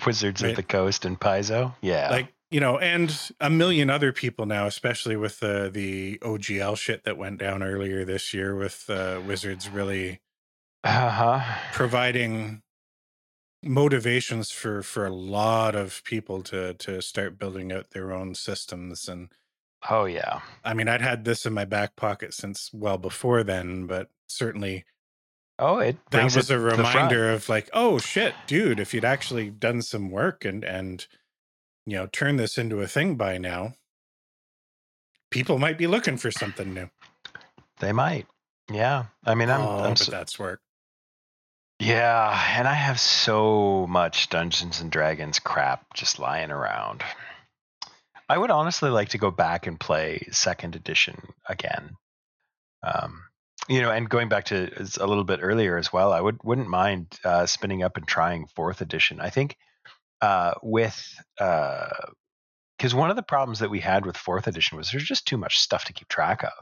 Wizards right? of the Coast and Paizo. Yeah. Like, you know, and a million other people now, especially with the, the O G L shit that went down earlier this year with uh, Wizards really uh-huh. providing motivations for, for a lot of people to, to start building out their own systems. And oh, yeah. I mean, I'd had this in my back pocket since well before then, but certainly... Oh, it that was it a reminder of like, oh shit, dude, if you'd actually done some work and, and, you know, turn this into a thing by now, people might be looking for something new. They might. Yeah. I mean, I'm, oh, I'm but that's work. Yeah. And I have so much Dungeons and Dragons crap just lying around. I would honestly like to go back and play second edition again. Um, You know, and going back to a little bit earlier as well, I would, wouldn't mind uh, spinning up and trying fourth edition. I think uh, with, because uh, one of the problems that we had with fourth edition was there's just too much stuff to keep track of,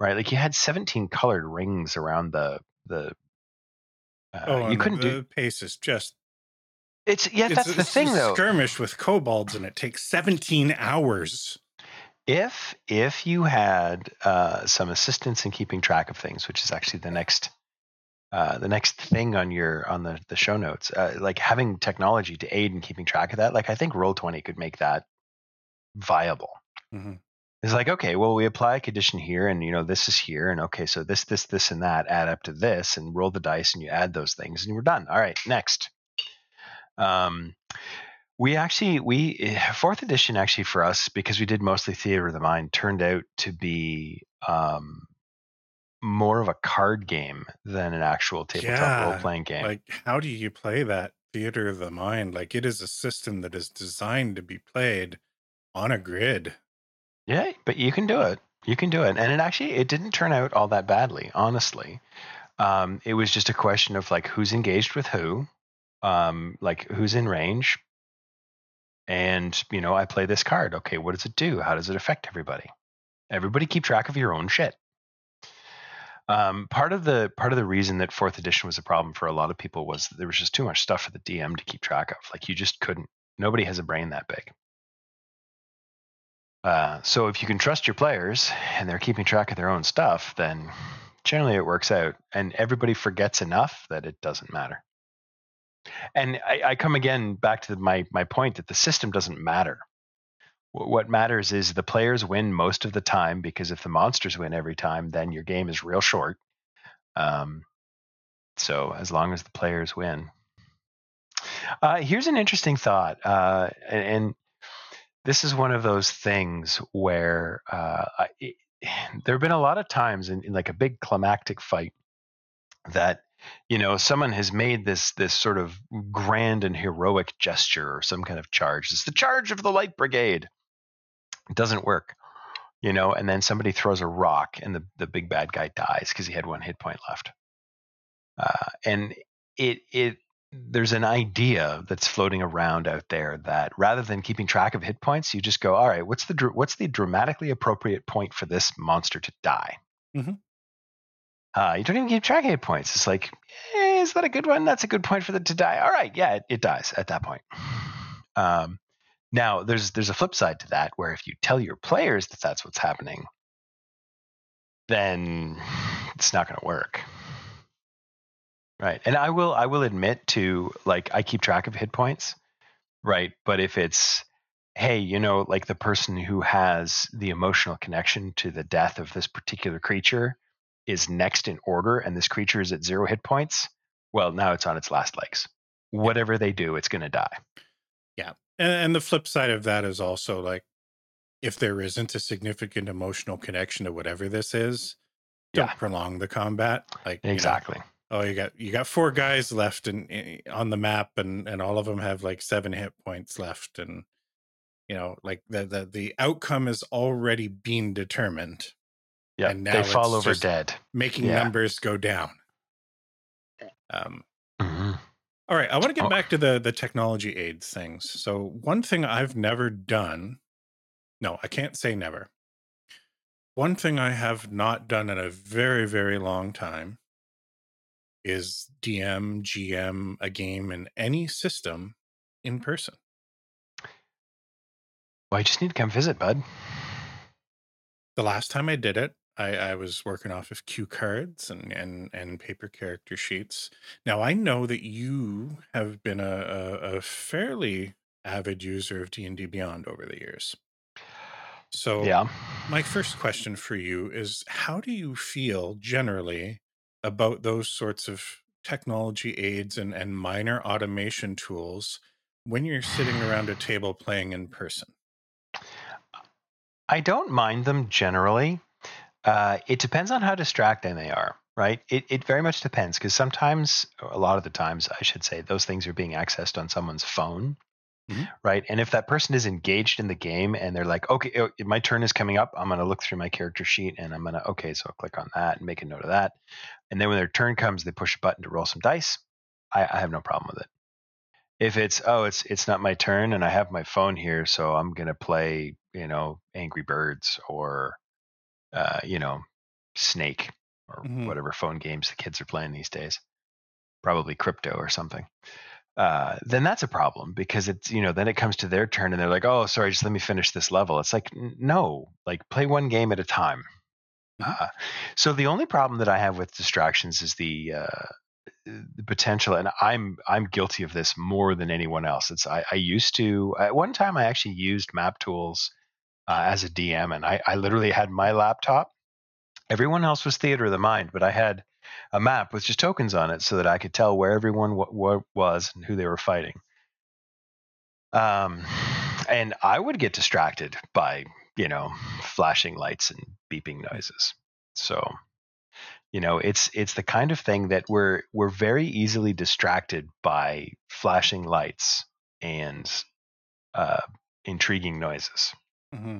right? Like you had seventeen colored rings around the, the uh, oh, you couldn't the, do. The pace is just. It's, yeah, it's, that's it's, the thing though. Skirmish with kobolds and it takes seventeen hours. If if you had uh, some assistance in keeping track of things, which is actually the next uh, the next thing on your on the, the show notes, uh, like having technology to aid in keeping track of that, like I think Roll twenty could make that viable. Mm-hmm. It's like, okay, well, we apply a condition here, and you know this is here, and okay, so this this this and that add up to this, and roll the dice, and you add those things, and we're done. All right, next. Um. We actually, we fourth edition actually for us, because we did mostly Theater of the Mind, turned out to be um, more of a card game than an actual tabletop yeah, role-playing game. Like, how do you play that Theater of the Mind? Like, it is a system that is designed to be played on a grid. Yeah, but you can do it. You can do it. And it actually, it didn't turn out all that badly, honestly. Um, it was just a question of, like, who's engaged with who, um, like, who's in range. And, you know, I play this card. Okay, what does it do? How does it affect everybody? Everybody keep track of your own shit. Um, part of the part of the reason that fourth edition was a problem for a lot of people was that there was just too much stuff for the D M to keep track of. Like, you just couldn't. Nobody has a brain that big. Uh, so if you can trust your players and they're keeping track of their own stuff, then generally it works out. And everybody forgets enough that it doesn't matter. And I, I come again back to my, my point that the system doesn't matter. What matters is the players win most of the time, because if the monsters win every time, then your game is real short. Um, so as long as the players win. Uh, here's an interesting thought. Uh, and, and this is one of those things where uh, it, there have been a lot of times in, in like a big climactic fight that you know, someone has made this this sort of grand and heroic gesture or some kind of charge. It's the charge of the Light Brigade. It doesn't work, you know, and then somebody throws a rock and the, the big bad guy dies because he had one hit point left. Uh, and it it there's an idea that's floating around out there that rather than keeping track of hit points, you just go, all right, what's the what's the dramatically appropriate point for this monster to die? Mm-hmm. Uh, you don't even keep track of hit points. It's like, eh, is that a good one? That's a good point for them to die. All right, yeah, it, it dies at that point. Um, Now, there's there's a flip side to that, where if you tell your players that that's what's happening, then it's not going to work. Right. And I will I will admit to, like, I keep track of hit points, right? But if it's, hey, you know, like the person who has the emotional connection to the death of this particular creature is next in order, and this creature is at zero hit points, well, now it's on its last legs. Whatever they do, it's going to die. Yeah. And, and the flip side of that is also, like, if there isn't a significant emotional connection to whatever this is, don't yeah. prolong the combat. Like, exactly. You know, oh, you got you got four guys left and, and on the map, and, and all of them have like seven hit points left, and you know, like the the, the outcome is already being determined. Yeah, and now they fall over dead, making yeah. numbers go down. Um. Mm-hmm. All right, I want to get oh. back to the the technology aids things. So one thing I've never done, no, I can't say never. One thing I have not done in a very very long time is D M, G M, a game in any system in person. Well, I just need to come visit, bud. The last time I did it, I, I was working off of cue cards and, and, and paper character sheets. Now, I know that you have been a, a, a fairly avid user of D and D Beyond over the years. So yeah. my first question for you is, how do you feel generally about those sorts of technology aids and, and minor automation tools when you're sitting around a table playing in person? I don't mind them generally. Uh, it depends on how distracting they are, right? It, it very much depends, because sometimes, a lot of the times, I should say, those things are being accessed on someone's phone, mm-hmm. right? And if that person is engaged in the game and they're like, okay, my turn is coming up, I'm going to look through my character sheet and I'm going to, okay, so I'll click on that and make a note of that. And then when their turn comes, they push a button to roll some dice. I, I have no problem with it. If it's, oh, it's it's not my turn and I have my phone here, so I'm going to play, you know, Angry Birds or, uh, you know, Snake or mm-hmm. whatever phone games the kids are playing these days, probably Crypto or something. Uh, then that's a problem, because it's, you know, then it comes to their turn and they're like, oh, sorry, just let me finish this level. It's like, no, like play one game at a time. Mm-hmm. Uh, so the only problem that I have with distractions is the, uh, the potential. And I'm, I'm guilty of this more than anyone else. It's, I, I used to, at one time I actually used map tools, uh, as a D M, and I, I literally had my laptop. Everyone else was theater of the mind, but I had a map with just tokens on it so that I could tell where everyone w- w- was and who they were fighting. Um, and I would get distracted by, you know, flashing lights and beeping noises. So, you know, it's it's the kind of thing that we're we're very easily distracted by flashing lights and uh, intriguing noises. Mm-hmm.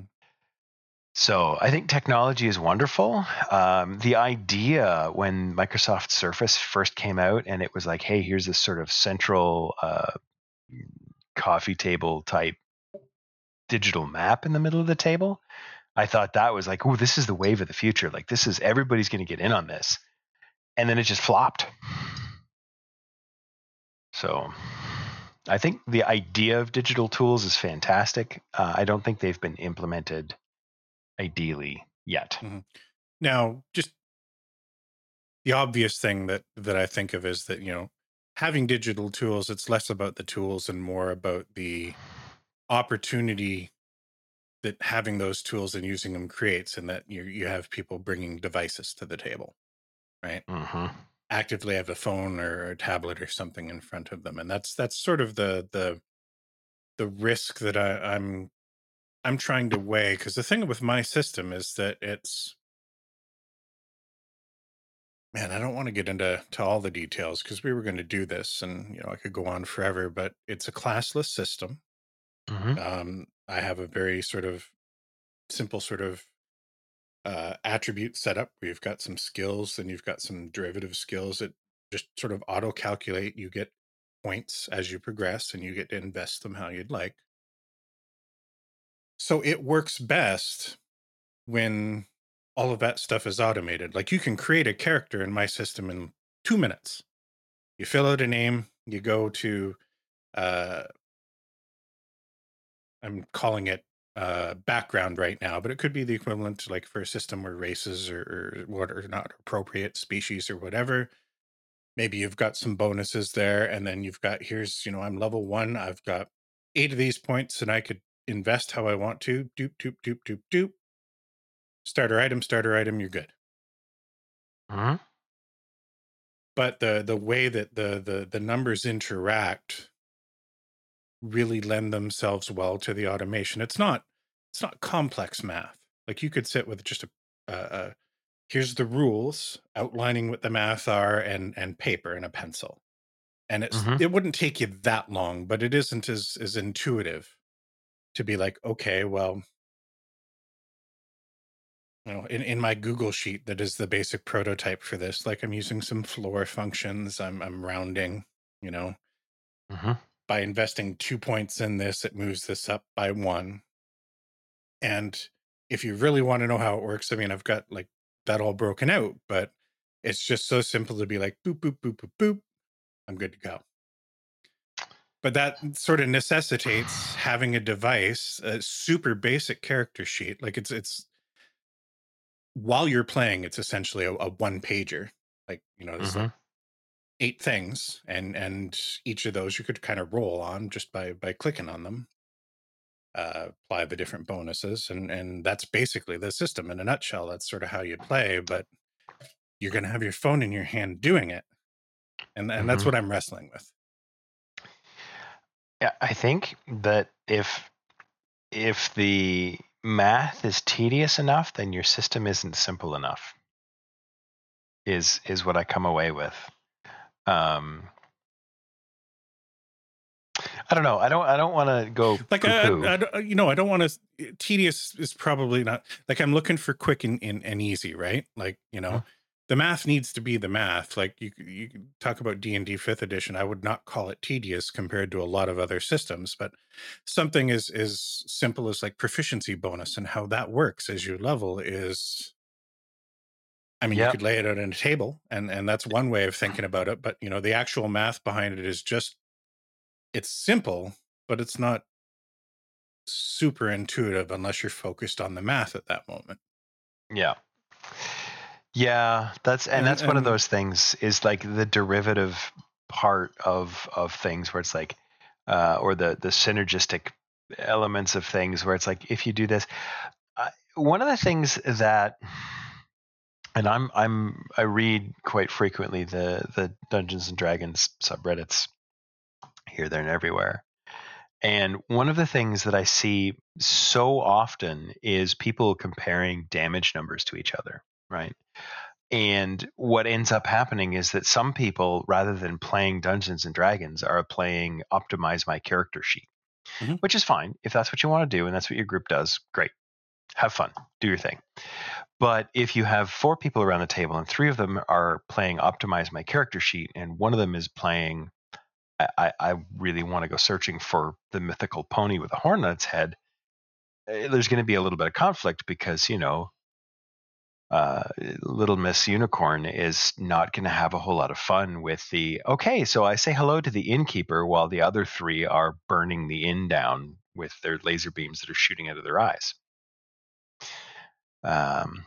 So I think technology is wonderful. Um, the idea when Microsoft Surface first came out, and it was like, hey, here's this sort of central uh, coffee table type digital map in the middle of the table. I thought that was like, oh, this is the wave of the future. Like, this is, everybody's going to get in on this. And then it just flopped. So I think the idea of digital tools is fantastic. Uh, I don't think they've been implemented ideally yet. Mm-hmm. Now, just the obvious thing that that I think of is that, you know, having digital tools, it's less about the tools and more about the opportunity that having those tools and using them creates, and that you you have people bringing devices to the table, right? Mm-hmm. Actively have a phone or a tablet or something in front of them, and that's that's sort of the the the risk that I, I'm. I'm trying to weigh, because the thing with my system is that it's, man, I don't want to get into to all the details, because we were going to do this and, you know, I could go on forever, but it's a classless system. Mm-hmm. Um, I have a very sort of simple sort of uh, attribute setup. We've got some skills, then you've got some derivative skills that just sort of auto calculate. You get points as you progress and you get to invest them how you'd like. So it works best when all of that stuff is automated. Like, you can create a character in my system in two minutes. You fill out a name, you go to uh, I'm calling it uh, background right now, but it could be the equivalent to like for a system where races or, or what are not appropriate species or whatever. Maybe you've got some bonuses there, and then you've got here's, you know, I'm level one. I've got eight of these points, and I could invest how I want to. Doop, doop, doop, doop, doop. Starter item, starter item, you're good. Huh? But the the way that the the the numbers interact really lend themselves well to the automation. It's not it's not complex math. Like you could sit with just a, a, a here's the rules outlining what the math are and and paper and a pencil, and it's mm-hmm. it wouldn't take you that long. But it isn't as as intuitive to be like, okay, well, you know, in, in my Google sheet that is the basic prototype for this, like I'm using some floor functions, I'm I'm rounding, you know. Uh-huh. By investing two points in this, it moves this up by one. And if you really want to know how it works, I mean, I've got like that all broken out, but it's just so simple to be like, boop, boop, boop, boop, boop, I'm good to go. But that sort of necessitates having a device, a super basic character sheet. Like it's it's while you're playing, it's essentially a, a one pager, like, you know, there's mm-hmm. like eight things and, and each of those you could kind of roll on just by, by clicking on them, uh, apply the different bonuses. And, and that's basically the system in a nutshell. That's sort of how you play, but you're going to have your phone in your hand doing it. And, and mm-hmm. that's what I'm wrestling with. I think that if, if the, math is tedious enough, then your system isn't simple enough. Is is what I come away with. Um, I don't know. I don't. I don't want to go like. I, I, I, you know, I don't want to. Tedious is probably not. Like I'm looking for quick and, and, and easy, right? Like you know, mm-hmm. the math needs to be the math. Like you you talk about D and D fifth edition. I would not call it tedious compared to a lot of other systems, but something as as simple as like proficiency bonus and how that works as you level is, I mean, yep. You could lay it out on a table and, and that's one way of thinking about it. But you know, the actual math behind it is just, it's simple, but it's not super intuitive unless you're focused on the math at that moment. Yeah. Yeah, that's and that's and, one and, of those things is like the derivative part of of things where it's like, uh, or the the synergistic elements of things where it's like if you do this, uh, one of the things that, and I'm I'm I read quite frequently the the Dungeons and Dragons subreddits here, there, and everywhere, and one of the things that I see so often is people comparing damage numbers to each other. Right. And what ends up happening is that some people, rather than playing Dungeons and Dragons, are playing Optimize My Character Sheet, mm-hmm. which is fine. If that's what you want to do and that's what your group does, great. Have fun. Do your thing. But if you have four people around the table and three of them are playing Optimize My Character Sheet and one of them is playing, I, I really want to go searching for the mythical pony with a horn on its head, there's going to be a little bit of conflict because, you know, Uh, Little Miss Unicorn is not going to have a whole lot of fun with the, okay, so I say hello to the innkeeper while the other three are burning the inn down with their laser beams that are shooting out of their eyes. Um,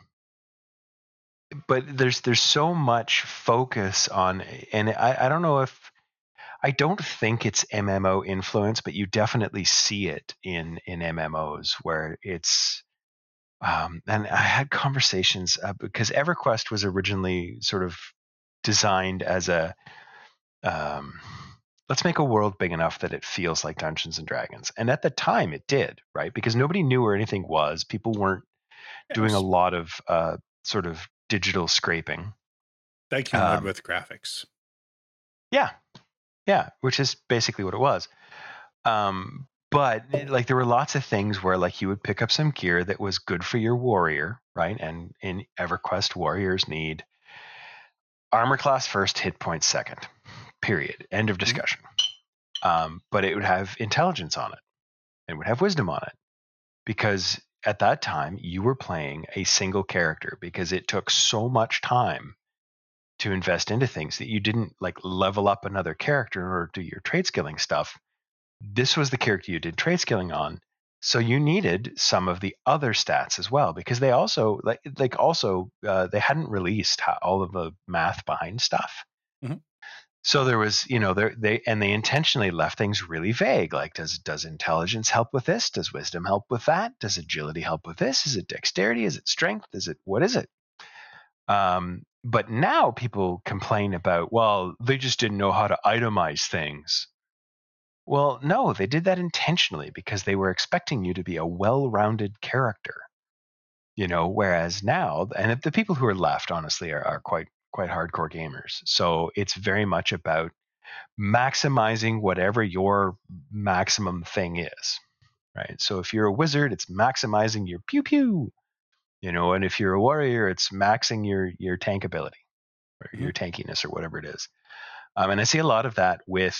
but there's there's so much focus on, and I, I don't know if, I don't think it's M M O influence, but you definitely see it in, in M M Os where it's, Um, and I had conversations uh, because EverQuest was originally sort of designed as a um, let's make a world big enough that it feels like Dungeons and Dragons. And at the time it did, right? Because nobody knew where anything was. People weren't yes. doing a lot of uh, sort of digital scraping. They came um, with graphics. Yeah. Yeah. Which is basically what it was. Um, But like there were lots of things where like you would pick up some gear that was good for your warrior, right? And in EverQuest, warriors need armor class first, hit point second, period. End of discussion. Um, but it would have intelligence on it and would have wisdom on it because at that time you were playing a single character because it took so much time to invest into things that you didn't like level up another character or do your trade skilling stuff. This was the character you did trade skilling on. So you needed some of the other stats as well, because they also like like also uh, they hadn't released all of the math behind stuff. Mm-hmm. So there was, you know, there they and they intentionally left things really vague. Like, does does intelligence help with this? Does wisdom help with that? Does agility help with this? Is it dexterity? Is it strength? Is it what is it? Um, but now people complain about, well, they just didn't know how to itemize things. Well, no, they did that intentionally because they were expecting you to be a well-rounded character, you know, whereas now, and the people who are left, honestly, are, are quite quite hardcore gamers. So it's very much about maximizing whatever your maximum thing is, right? So if you're a wizard, it's maximizing your pew-pew, you know, and if you're a warrior, it's maxing your, your tank ability or mm-hmm. your tankiness or whatever it is. Um, and I see a lot of that with...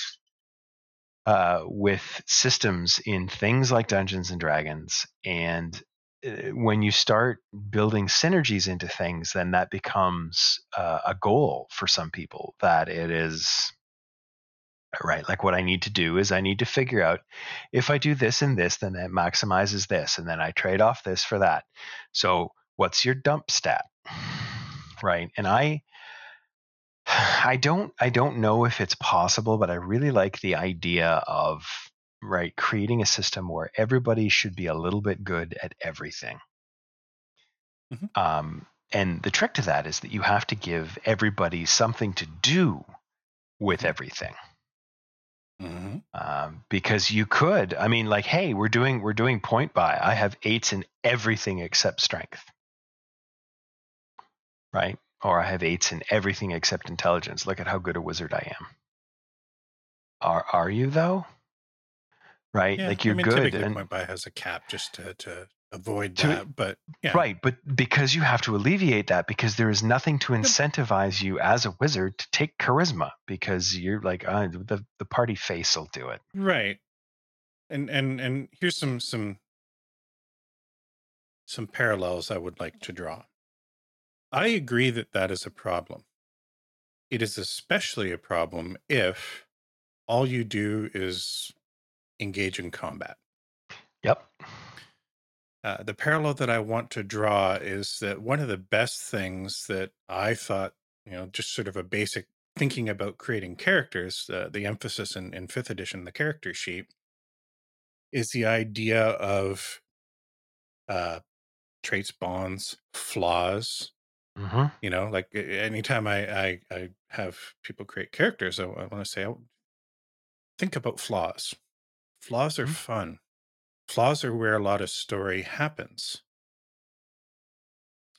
Uh, with systems in things like Dungeons and Dragons. And uh, when you start building synergies into things, then that becomes uh, a goal for some people, that it is, right, like what I need to do is I need to figure out if I do this and this, then that maximizes this, and then I trade off this for that. So what's your dump stat, right? And I... I don't I don't know if it's possible, but I really like the idea of, right, creating a system where everybody should be a little bit good at everything. Mm-hmm. Um, and the trick to that is that you have to give everybody something to do with everything. Mm-hmm. Um, because you could, I mean, like, hey, we're doing we're doing point buy. I have eights in everything except strength, right? Or I have eights in everything except intelligence. Look at how good a wizard I am. Are are you though? Right? Yeah, like you're I mean, good. Typically and, point buy has a cap just to, to avoid to, that. But yeah. Right, but because you have to alleviate that, because there is nothing to incentivize you as a wizard to take charisma, because you're like oh, the the party face will do it. Right. And and and here's some some some parallels I would like to draw. I agree that that is a problem. It is especially a problem if all you do is engage in combat. Yep. Uh, the parallel that I want to draw is that one of the best things that I thought, you know, just sort of a basic thinking about creating characters, uh, the emphasis in, in fifth edition, the character sheet, is the idea of uh, traits, bonds, flaws. Mm-hmm. You know, like anytime I, I, I have people create characters, I, I want to say, I think about flaws. Flaws are mm-hmm. fun. Flaws are where a lot of story happens.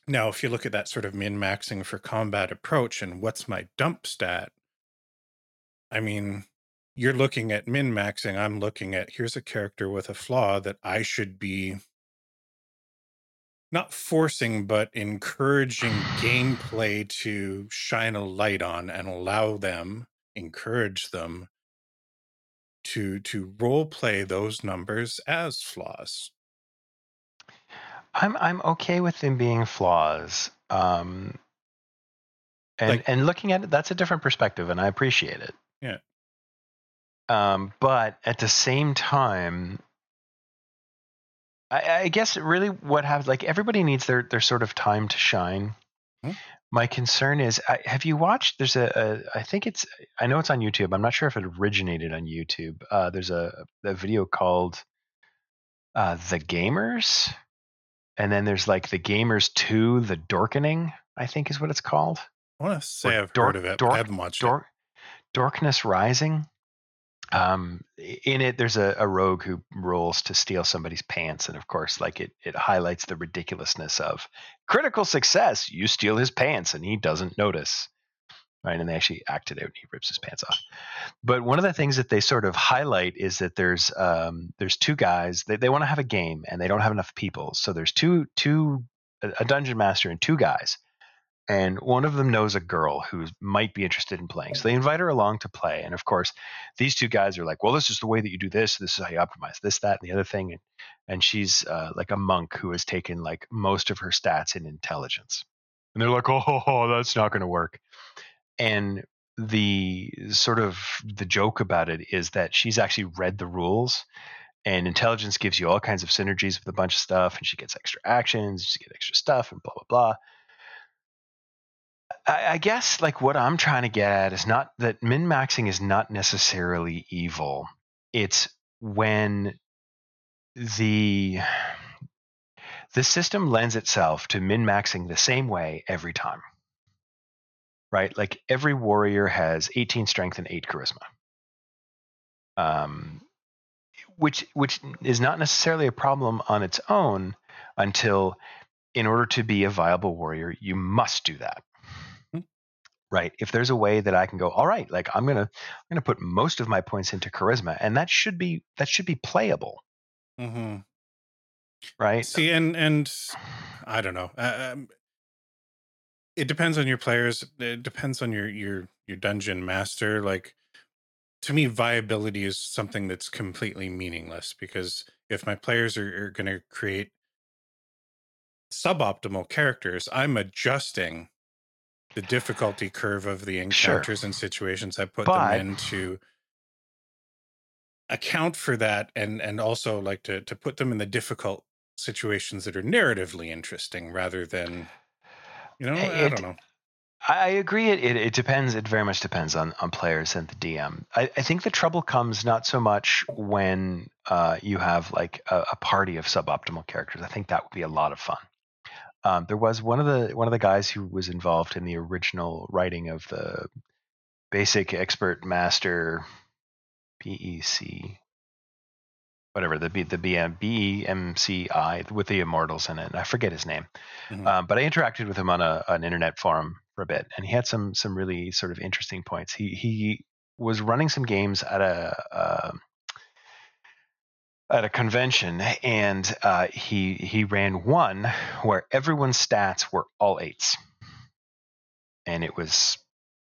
Now, if you look at that sort of min-maxing for combat approach and what's my dump stat, I mean, you're looking at min-maxing. I'm looking at here's a character with a flaw that I should be not forcing, but encouraging gameplay to shine a light on and allow them, encourage them to to role play those numbers as flaws. I'm I'm okay with them being flaws. Um, and like, and looking at it, that's a different perspective, and I appreciate it. Yeah. Um, but at the same time, I, I guess really what happens, like everybody needs their, their sort of time to shine. Mm-hmm. My concern is, I, have you watched, there's a, a, I think it's, I know it's on YouTube. I'm not sure if it originated on YouTube. Uh, there's a, a video called uh, The Gamers. And then there's like The Gamers two, The Dorkening, I think is what it's called. I want to say or I've dork, heard of it. Dork, I haven't watched dork, it. Dorkness Rising. Um, in it, there's a, a rogue who rolls to steal somebody's pants. And of course, like it, it highlights the ridiculousness of critical success. You steal his pants and he doesn't notice. Right. And they actually act it out and he rips his pants off. But one of the things that they sort of highlight is that there's, um, there's two guys, they, they want to have a game and they don't have enough people. So there's two, two, a dungeon master and two guys. And one of them knows a girl who might be interested in playing. So they invite her along to play. And of course, these two guys are like, well, this is the way that you do this. This is how you optimize this, that, and the other thing. And, and she's uh, like a monk who has taken like most of her stats in intelligence. And they're like, oh, ho, ho, that's not going to work. And the sort of the joke about it is that she's actually read the rules. and intelligence gives you all kinds of synergies with a bunch of stuff, and she gets extra actions, she gets extra stuff, and blah, blah, blah. I, I guess like what I'm trying to get at is not that min-maxing is not necessarily evil. It's when the the system lends itself to min-maxing the same way every time. Right? Like every warrior has eighteen strength and eight charisma. Um, which which is not necessarily a problem on its own until, in order to be a viable warrior, you must do that. Mm-hmm. Right? If there's a way that I can go, all right, like I'm gonna I'm gonna put most of my points into charisma, and that should be that should be playable. Mm-hmm. Right? See, and and I don't know. Uh, it depends on your players. It depends on your your your dungeon master, like. To me, viability is something that's completely meaningless, because if my players are, are going to create suboptimal characters, I'm adjusting the difficulty curve of the encounters sure. and situations I put but, them in to account for that, and and also like to to put them in the difficult situations that are narratively interesting rather than, you know, it, I don't know. I agree. It, it it depends. It very much depends on, on players and the D M. I, I think the trouble comes not so much when uh, you have like a, a party of suboptimal characters. I think that would be a lot of fun. Um, there was one of the one of the guys who was involved in the original writing of the basic expert master P E C, whatever the the B E M C I with the immortals in it. I forget his name, mm-hmm. um, but I interacted with him on a an internet forum a bit, and he had some some really sort of interesting points. He he was running some games at a uh, at a convention, and uh, he he ran one where everyone's stats were all eights, and it was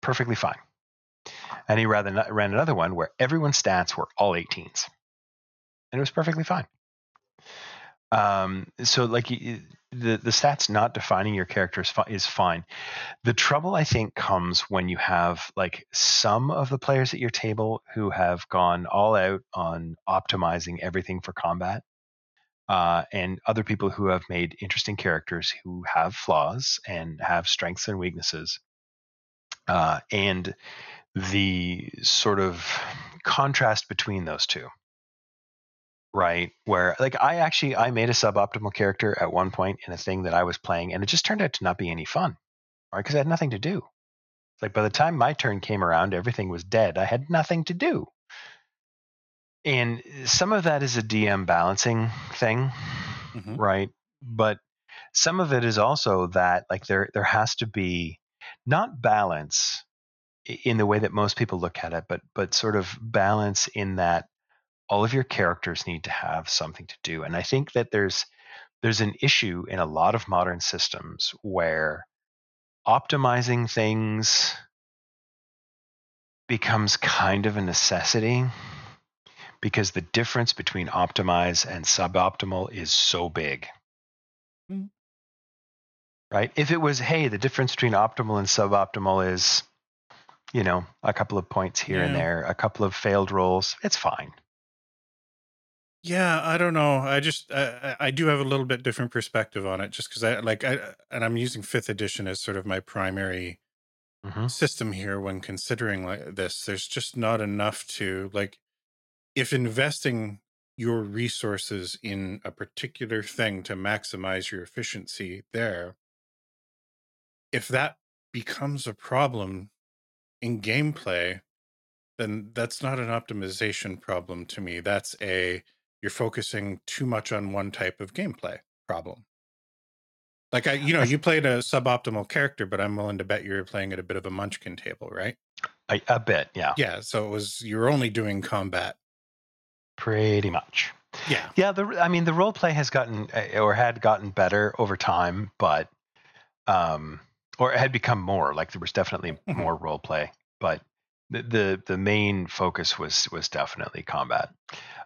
perfectly fine. And he rather not, ran another one where everyone's stats were all eighteens, and it was perfectly fine. Um, so like the, the stats not defining your character is, fi- is fine. The trouble I think comes when you have like some of the players at your table who have gone all out on optimizing everything for combat, uh, and other people who have made interesting characters who have flaws and have strengths and weaknesses. Uh, and the sort of contrast between those two. Right, where like I actually I made a suboptimal character at one point in a thing that I was playing, and it just turned out to not be any fun, right? Because I had nothing to do. It's like by the time my turn came around, everything was dead. I had nothing to do, and some of that is a D M balancing thing, mm-hmm. right? But some of it is also that like there there has to be not balance in the way that most people look at it, but but sort of balance in that. All of your characters need to have something to do. And I think that there's there's an issue in a lot of modern systems where optimizing things becomes kind of a necessity, because the difference between optimize and suboptimal is so big. Mm-hmm. Right? If it was, hey, the difference between optimal and suboptimal is, you know, a couple of points here yeah. and there, a couple of failed rolls, it's fine. Yeah, I don't know. I just, I, I do have a little bit different perspective on it, just because I like, I, and I'm using fifth edition as sort of my primary mm-hmm. system here when considering like this. There's just not enough to, like, if investing your resources in a particular thing to maximize your efficiency there, if that becomes a problem in gameplay, then that's not an optimization problem to me. That's a, you're focusing too much on one type of gameplay problem. Like, I, you know, you played a suboptimal character, but I'm willing to bet you were playing at a bit of a munchkin table, right? I, a bit, yeah. Yeah, so it was, you're only doing combat. Pretty much. Yeah. Yeah, the, I mean, the role play has gotten, or had gotten better over time, but, um, or it had become more, like there was definitely more role play, but the, the, the main focus was, was definitely combat.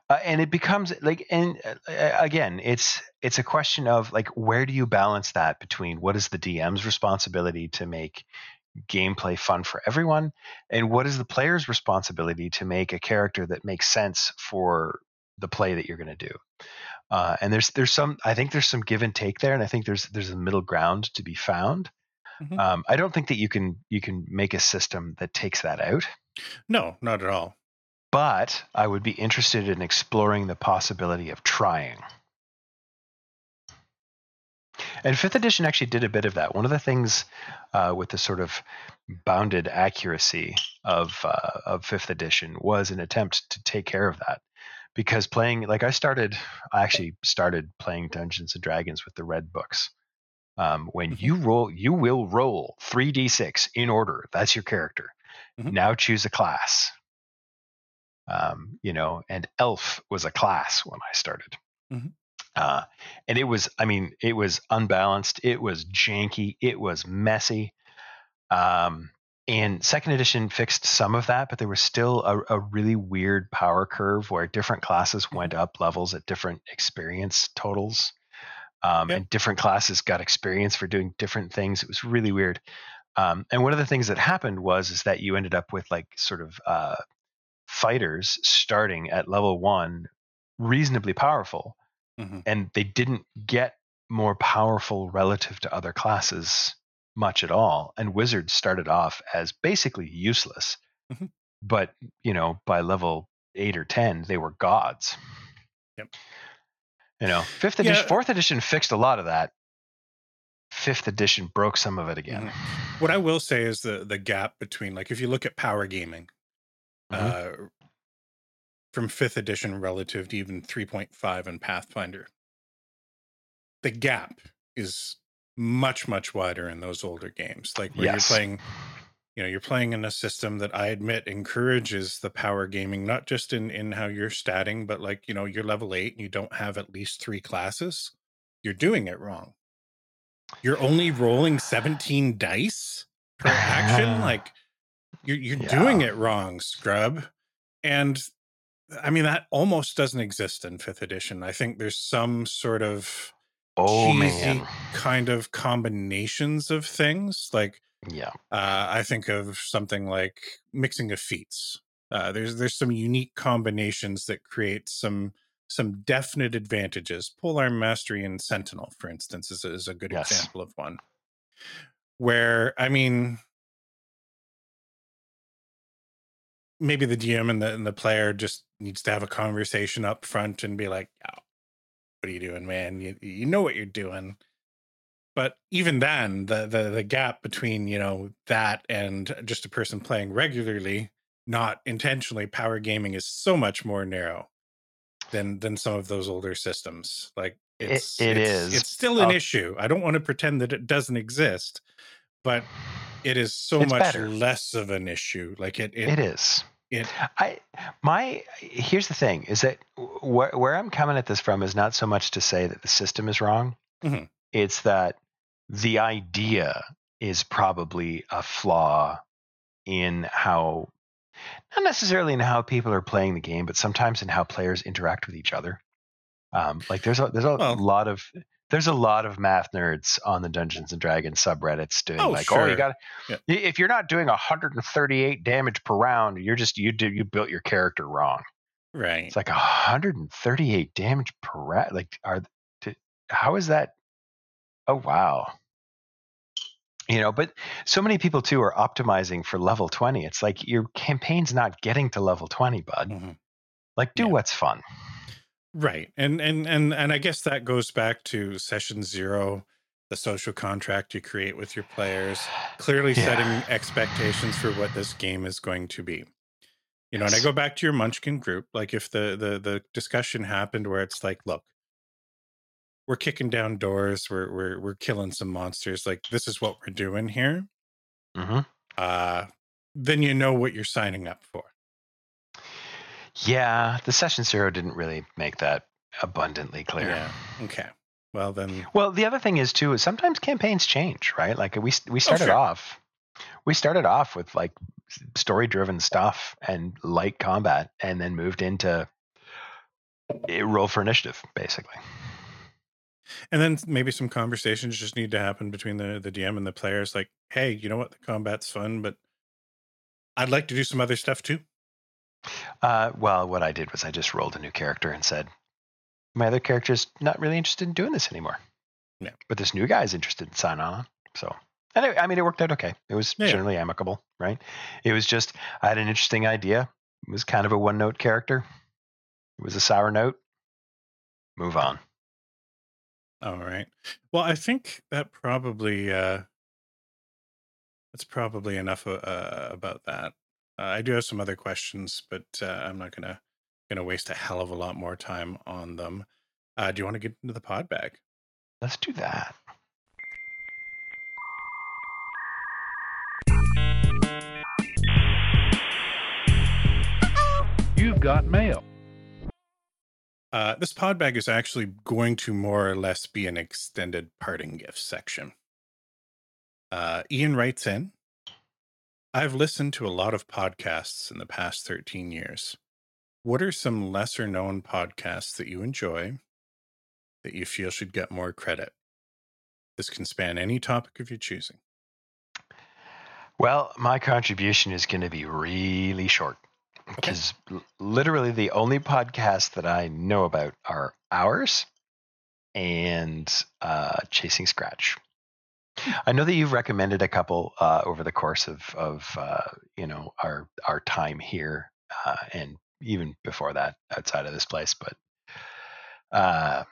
Uh, and it becomes like, and uh, again, it's it's a question of like, where do you balance that between what is the D M's responsibility to make gameplay fun for everyone, and what is the player's responsibility to make a character that makes sense for the play that you're going to do. Uh, and there's, there's some, I think there's some give and take there. And I think there's, there's a middle ground to be found. Mm-hmm. Um, I don't think that you can, you can make a system that takes that out. No, not at all. But I would be interested in exploring the possibility of trying. And fifth edition actually did a bit of that. One of the things uh, with the sort of bounded accuracy of uh, of fifth edition was an attempt to take care of that. Because playing, like I started, I actually started playing Dungeons and Dragons with the red books. Um, when mm-hmm. you roll, you will roll three d six in order. That's your character. Mm-hmm. Now choose a class. Um, you know, and elf was a class when I started. Mm-hmm. Uh, and it was, I mean, it was unbalanced. It was janky. It was messy. Um, and second edition fixed some of that, but there was still a, a really weird power curve where different classes went up levels at different experience totals. Um, yep. And different classes got experience for doing different things. It was really weird. Um, and one of the things that happened was, is that you ended up with like sort of, uh, fighters starting at level one, reasonably powerful. Mm-hmm. And they didn't get more powerful relative to other classes much at all. And wizards started off as basically useless, mm-hmm. but you know, by level eight or ten, they were gods. Yep. You know, fifth edition, yeah. fourth edition fixed a lot of that. Fifth edition broke some of it again. Mm-hmm. What I will say is the the gap between, like, if you look at power gaming, mm-hmm. uh, from fifth edition relative to even three point five and Pathfinder, the gap is much, much wider in those older games. Like when yes. you're playing, you know, you're playing in a system that I admit encourages the power gaming, not just in, in how you're statting, but like, you know, you're level eight and you don't have at least three classes. You're doing it wrong. You're only rolling seventeen dice per action. Like you're, you're yeah. doing it wrong, scrub. And I mean, that almost doesn't exist in fifth edition. I think there's some sort of oh, cheesy man. kind of combinations of things. Like, yeah, uh, I think of something like mixing of feats. Uh, there's there's some unique combinations that create some some definite advantages. Polearm Mastery and Sentinel, for instance, is, is a good yes. example of one. Where, I mean... maybe the D M and the and the player just needs to have a conversation up front and be like, oh, what are you doing, man? You you know what you're doing. But even then, the, the, the gap between, you know, that and just a person playing regularly, not intentionally, power gaming is so much more narrow than than some of those older systems. Like it's it, it it's, is. It's still an oh. issue. I don't want to pretend that it doesn't exist, but it is so it's much better. less of an issue. Like it, it, it is. It. I, my, here's the thing is that where, where I'm coming at this from is not so much to say that the system is wrong. Mm-hmm. It's that the idea is probably a flaw in how, not necessarily in how people are playing the game, but sometimes in how players interact with each other. Um, like there's a, there's a well, lot of, There's a lot of math nerds on the Dungeons and Dragons subreddits doing oh, like, sure. oh, you got yeah. if you're not doing one hundred thirty-eight damage per round, you're just you do you built your character wrong. Right. It's like one hundred thirty-eight damage per round. Like, are to, how is that? Oh wow. You know, but so many people too are optimizing for level twenty. It's like your campaign's not getting to level twenty, bud. Mm-hmm. Like, do yeah. what's fun. Right. And, and and and I guess that goes back to session zero, the social contract you create with your players, clearly yeah. setting expectations for what this game is going to be. You yes. know, and I go back to your Munchkin group. Like if the, the, the discussion happened where it's like, look, we're kicking down doors, we're we're we're killing some monsters, like this is what we're doing here. Mm-hmm. Uh, then you know what you're signing up for. Yeah, the session zero didn't really make that abundantly clear. Yeah. Okay. Well then. Well, the other thing is too is sometimes campaigns change, right? Like we we started oh, sure. off, we started off with like story-driven stuff and light combat, and then moved into roll for initiative, basically. And then maybe some conversations just need to happen between the the D M and the players. Like, hey, you know what? The combat's fun, but I'd like to do some other stuff too. Uh, well, what I did was I just rolled a new character and said, my other character's not really interested in doing this anymore. Yeah. But this new guy's interested in signing on. So anyway, I mean, it worked out okay. It was yeah. generally amicable, right? It was just, I had an interesting idea. It was kind of a one-note character. It was a sour note. Move on. All right. Well, I think that probably, uh, that's probably enough uh, about that. Uh, I do have some other questions, but uh, I'm not gonna gonna waste a hell of a lot more time on them. Uh, do you want to get into the pod bag? Let's do that. You've got mail. Uh, this pod bag is actually going to more or less be an extended parting gift section. Uh, Ian writes in, I've listened to a lot of podcasts in the past thirteen years. What are some lesser known podcasts that you enjoy that you feel should get more credit? This can span any topic of your choosing. Well, my contribution is going to be really short because okay. literally the only podcasts that I know about are ours and uh, Chasing Scratch. I know that you've recommended a couple uh, over the course of, of uh, you know, our our time here uh, and even before that outside of this place. But uh,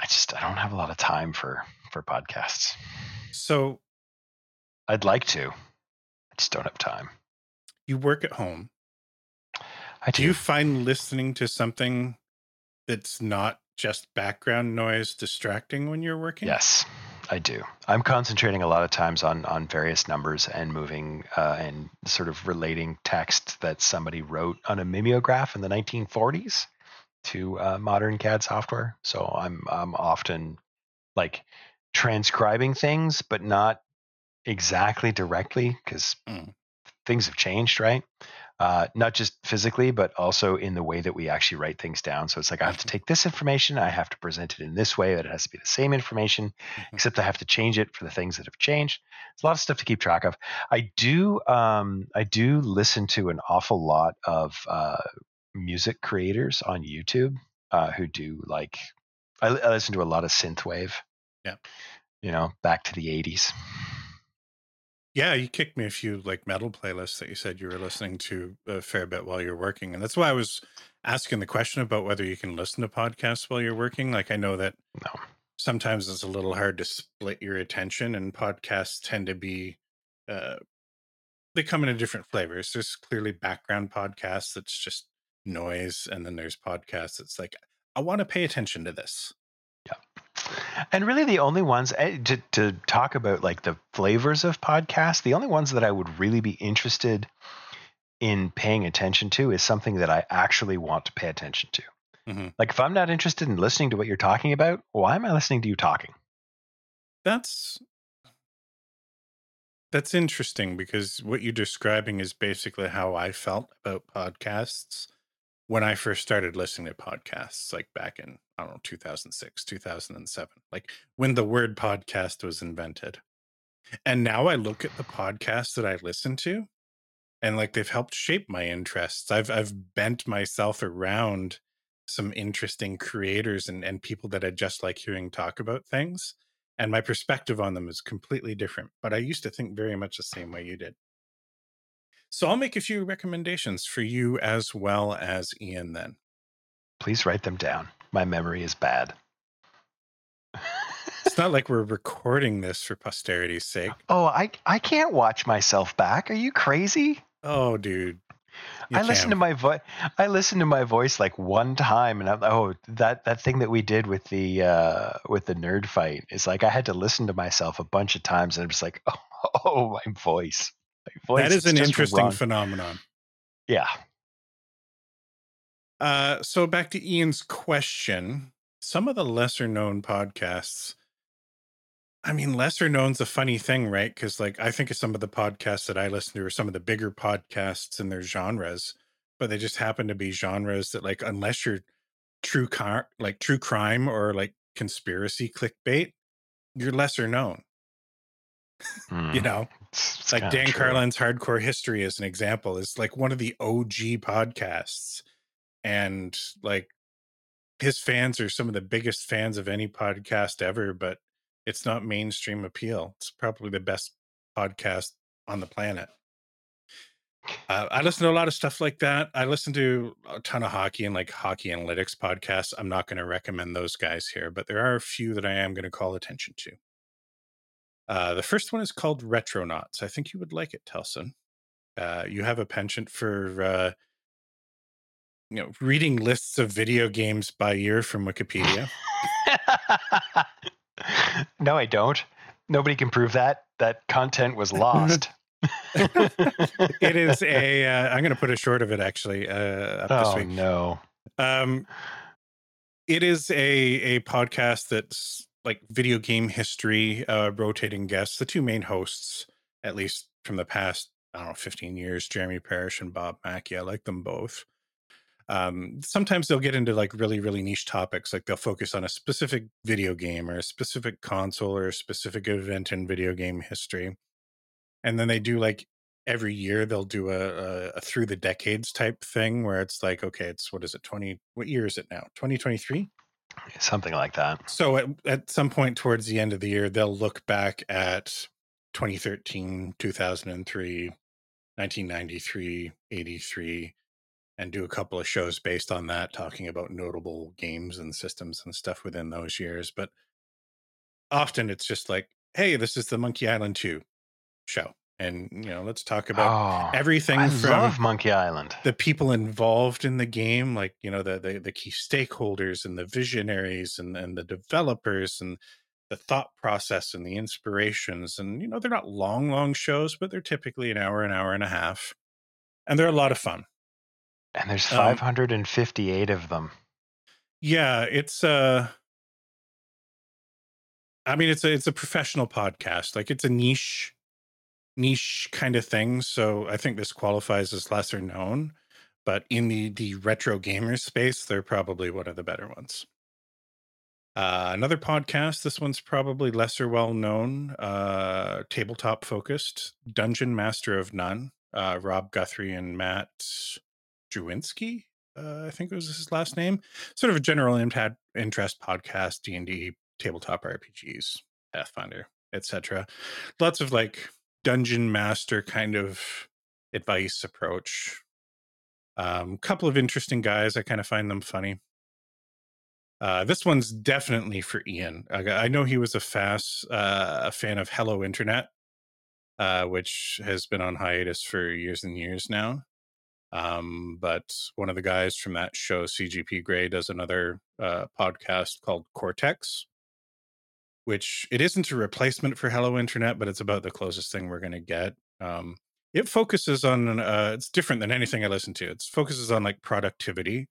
I just I don't have a lot of time for, for podcasts. So I'd like to. I just don't have time. You work at home. I do. Do you find listening to something that's not just background noise distracting when you're working? Yes. I do. I'm concentrating a lot of times on, on various numbers and moving uh, and sort of relating text that somebody wrote on a mimeograph in the nineteen forties to uh, modern C A D software. So I'm I'm often like transcribing things, but not exactly directly because mm. things have changed, right? Uh, not just physically, but also in the way that we actually write things down. So it's like, I have to take this information, I have to present it in this way, but it has to be the same information, except I have to change it for the things that have changed. It's a lot of stuff to keep track of. I do, um, I do listen to an awful lot of uh, music creators on YouTube uh, who do like, I, I listen to a lot of synthwave. Yeah, you know, back to the eighties. Yeah, you kicked me a few like metal playlists that you said you were listening to a fair bit while you're working. And that's why I was asking the question about whether you can listen to podcasts while you're working. Like I know that no. sometimes it's a little hard to split your attention, and podcasts tend to be, uh, they come in a different flavors. There's clearly background podcasts that's just noise. And then there's podcasts that's like, I want to pay attention to this. Yeah. And really the only ones to, to talk about like the flavors of podcasts, the only ones that I would really be interested in paying attention to is something that I actually want to pay attention to. Mm-hmm. Like if I'm not interested in listening to what you're talking about, why am I listening to you talking? That's, that's interesting because what you're describing is basically how I felt about podcasts when I first started listening to podcasts, like back in, I don't know, two thousand six, two thousand seven, like when the word podcast was invented. And now I look at the podcasts that I listen to and like they've helped shape my interests. I've I've bent myself around some interesting creators and, and people that I just like hearing talk about things. And my perspective on them is completely different. But I used to think very much the same way you did. So I'll make a few recommendations for you as well as Ian then. Please write them down. My memory is bad. It's not like we're recording this for posterity's sake. Oh, I I can't watch myself back. Are you crazy? Oh, dude. You I can. listen to my voice. I listened to my voice like one time, and I, oh, that, that thing that we did with the uh, with the nerd fight is like I had to listen to myself a bunch of times, and I'm just like, oh, oh my voice. Voice, that is an interesting phenomenon. Yeah. Uh, so back to Ian's question, some of the lesser known podcasts, I mean, lesser known's a funny thing, right? Because like, I think of some of the podcasts that I listen to are some of the bigger podcasts in their genres, but they just happen to be genres that like, unless you're true car, like true crime or like conspiracy clickbait, you're lesser known. Mm. You know, it's, it's like Dan true. Carlin's Hardcore History as an example is like one of the O G podcasts, and like his fans are some of the biggest fans of any podcast ever, but it's not mainstream appeal. It's probably the best podcast on the planet. Uh, I listen to a lot of stuff like that. I listen to a ton of hockey and like hockey analytics podcasts. I'm not going to recommend those guys here, but there are a few that I am going to call attention to. Uh, the first one is called Retronauts. I think you would like it, Telson. Uh, you have a penchant for uh, you know, reading lists of video games by year from Wikipedia. No, I don't. Nobody can prove that. That content was lost. It is a uh, I'm going to put a short of it actually uh up oh this week. no um it is a a podcast that's like video game history, uh rotating guests. The two main hosts, at least from the past I don't know fifteen years, Jeremy Parrish and Bob Mackey. I like them both. Um sometimes they'll get into like really really niche topics, like they'll focus on a specific video game or a specific console or a specific event in video game history. And then they do like every year they'll do a, a, a through the decades type thing where it's like, okay, it's what is it? twenty What year is it now? twenty twenty-three Something like that. So at, at some point towards the end of the year, they'll look back at twenty thirteen, two thousand three, nineteen ninety-three, eighty-three, and do a couple of shows based on that, talking about notable games and systems and stuff within those years. But often it's just like, hey, this is the Monkey Island two show, and you know, let's talk about oh, everything I from love Monkey Island, the people involved in the game, like you know the the, the key stakeholders and the visionaries and, and the developers and the thought process and the inspirations. And you know, they're not long long shows, but they're typically an hour an hour and a half, and they're a lot of fun. And there's five hundred fifty-eight um, of them. Yeah, it's uh I mean it's a it's a professional podcast, like it's a niche niche kind of thing. So I think this qualifies as lesser known, but in the, the retro gamer space, they're probably one of the better ones. Uh, another podcast, this one's probably lesser well known, uh, tabletop focused, Dungeon Master of None, uh, Rob Guthrie and Matt Jewinski, uh, I think was his last name, sort of a general impact interest podcast, D and D, tabletop R P Gs, Pathfinder, et cetera. Lots of like dungeon master kind of advice approach. Um couple of interesting guys. I kind of find them funny. Uh this one's definitely for Ian. I, I know he was a fast uh a fan of Hello Internet, uh which has been on hiatus for years and years now. Um but one of the guys from that show, C G P Grey, does another uh podcast called Cortex, which it isn't a replacement for Hello Internet, but it's about the closest thing we're going to get. Um, it focuses on, uh, it's different than anything I listen to. It focuses on like productivity,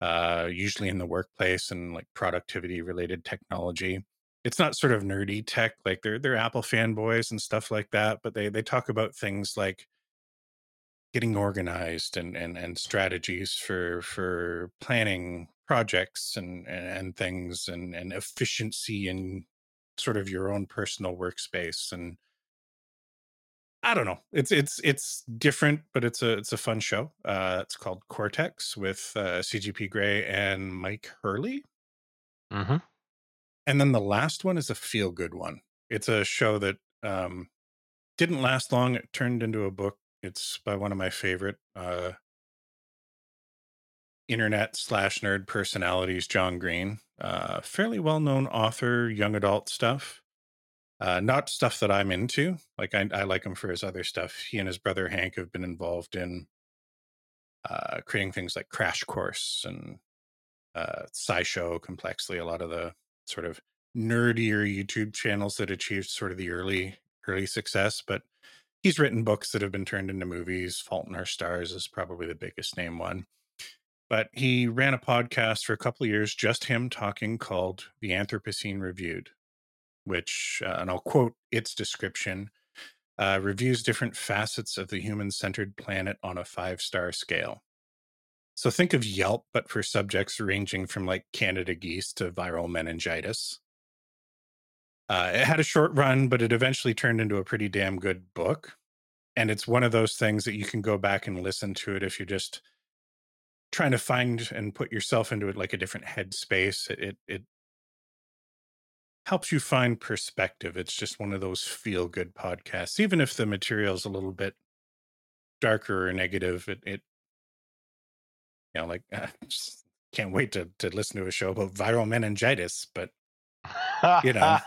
uh, usually in the workplace, and like productivity related technology. It's not sort of nerdy tech, like they're, they're Apple fanboys and stuff like that, but they, they talk about things like getting organized and, and, and strategies for, for planning projects and, and and things and and efficiency and sort of your own personal workspace. And I don't know, it's it's it's different, but it's a it's a fun show. Uh it's called Cortex with uh C G P Grey and Mike Hurley. Mm-hmm. And then the last one is a feel-good one. It's a show that um didn't last long. It turned into a book. It's by one of my favorite uh internet slash nerd personalities, John Green, uh, fairly well-known author, young adult stuff, uh, not stuff that I'm into. Like I, I like him for his other stuff. He and his brother Hank have been involved in uh, creating things like Crash Course and uh, SciShow, Complexly, a lot of the sort of nerdier YouTube channels that achieved sort of the early, early success. But he's written books that have been turned into movies. Fault in Our Stars is probably the biggest name one. But he ran a podcast for a couple of years, just him talking, called The Anthropocene Reviewed, which, uh, and I'll quote its description, uh, reviews different facets of the human-centered planet on a five-star scale. So think of Yelp, but for subjects ranging from like Canada geese to viral meningitis. Uh, it had a short run, but it eventually turned into a pretty damn good book. And it's one of those things that you can go back and listen to it if you're just trying to find and put yourself into it, like a different headspace. It, it, it helps you find perspective. It's just one of those feel-good podcasts. Even if the material's a little bit darker or negative, it, it you know, like, uh, just can't wait to, to listen to a show about viral meningitis, but, you know.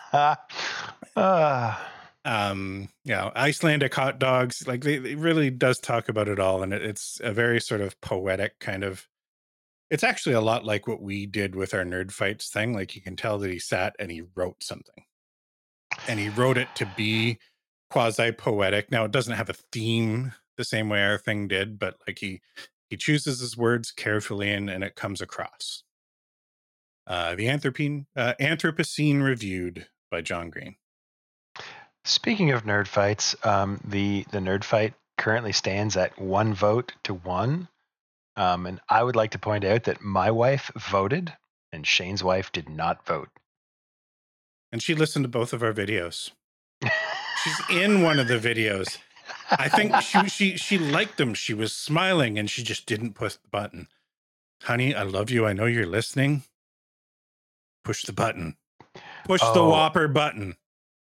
Um, you know, Icelandic hot dogs, like they, it really does talk about it all. And it, it's a very sort of poetic kind of, it's actually a lot like what we did with our Nerd Fights thing. Like you can tell that he sat and he wrote something and he wrote it to be quasi poetic. Now it doesn't have a theme the same way our thing did, but like he, he chooses his words carefully and, and it comes across. Uh, the Anthropine, uh, Anthropocene Reviewed by John Green. Speaking of nerd fights, um, the, the nerd fight currently stands at one vote to one. Um, and I would like to point out that my wife voted and Shane's wife did not vote. And she listened to both of our videos. She's in one of the videos. I think she, she, she liked them. She was smiling and she just didn't push the button. Honey, I love you. I know you're listening. Push the button. Push oh. the Whopper button.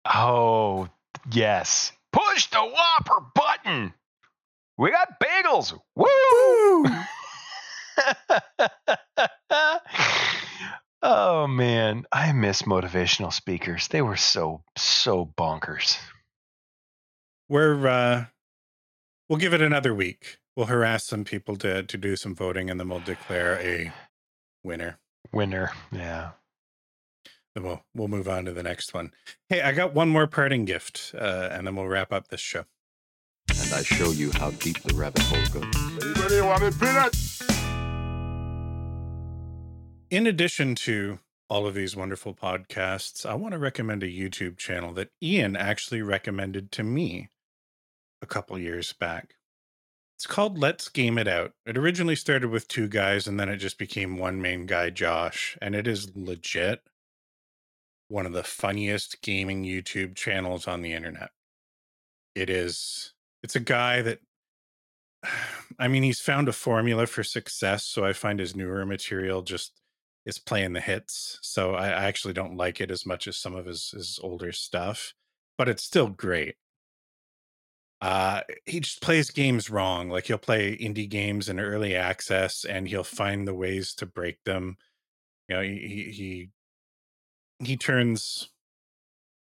Oh, yes. Push the Whopper button. We got bagels. Woo! Woo. Oh, man. I miss motivational speakers. They were so, so bonkers. We're, uh, we'll give it another week. We'll harass some people to, to do some voting and then we'll declare a winner. Winner. Yeah. Then we'll, we'll move on to the next one. Hey, I got one more parting gift, uh, and then we'll wrap up this show. And I show you how deep the rabbit hole goes. Anybody want a peanut? In addition to all of these wonderful podcasts, I want to recommend a YouTube channel that Ian actually recommended to me a couple years back. It's called Let's Game It Out. It originally started with two guys, and then it just became one main guy, Josh, and it is legit one of the funniest gaming YouTube channels on the internet. It is, it's a guy that, I mean, he's found a formula for success. So I find his newer material just is playing the hits. So I actually don't like it as much as some of his, his older stuff, but it's still great. Uh, he just plays games wrong. Like he'll play indie games in early access and he'll find the ways to break them. You know, he, he, he He turns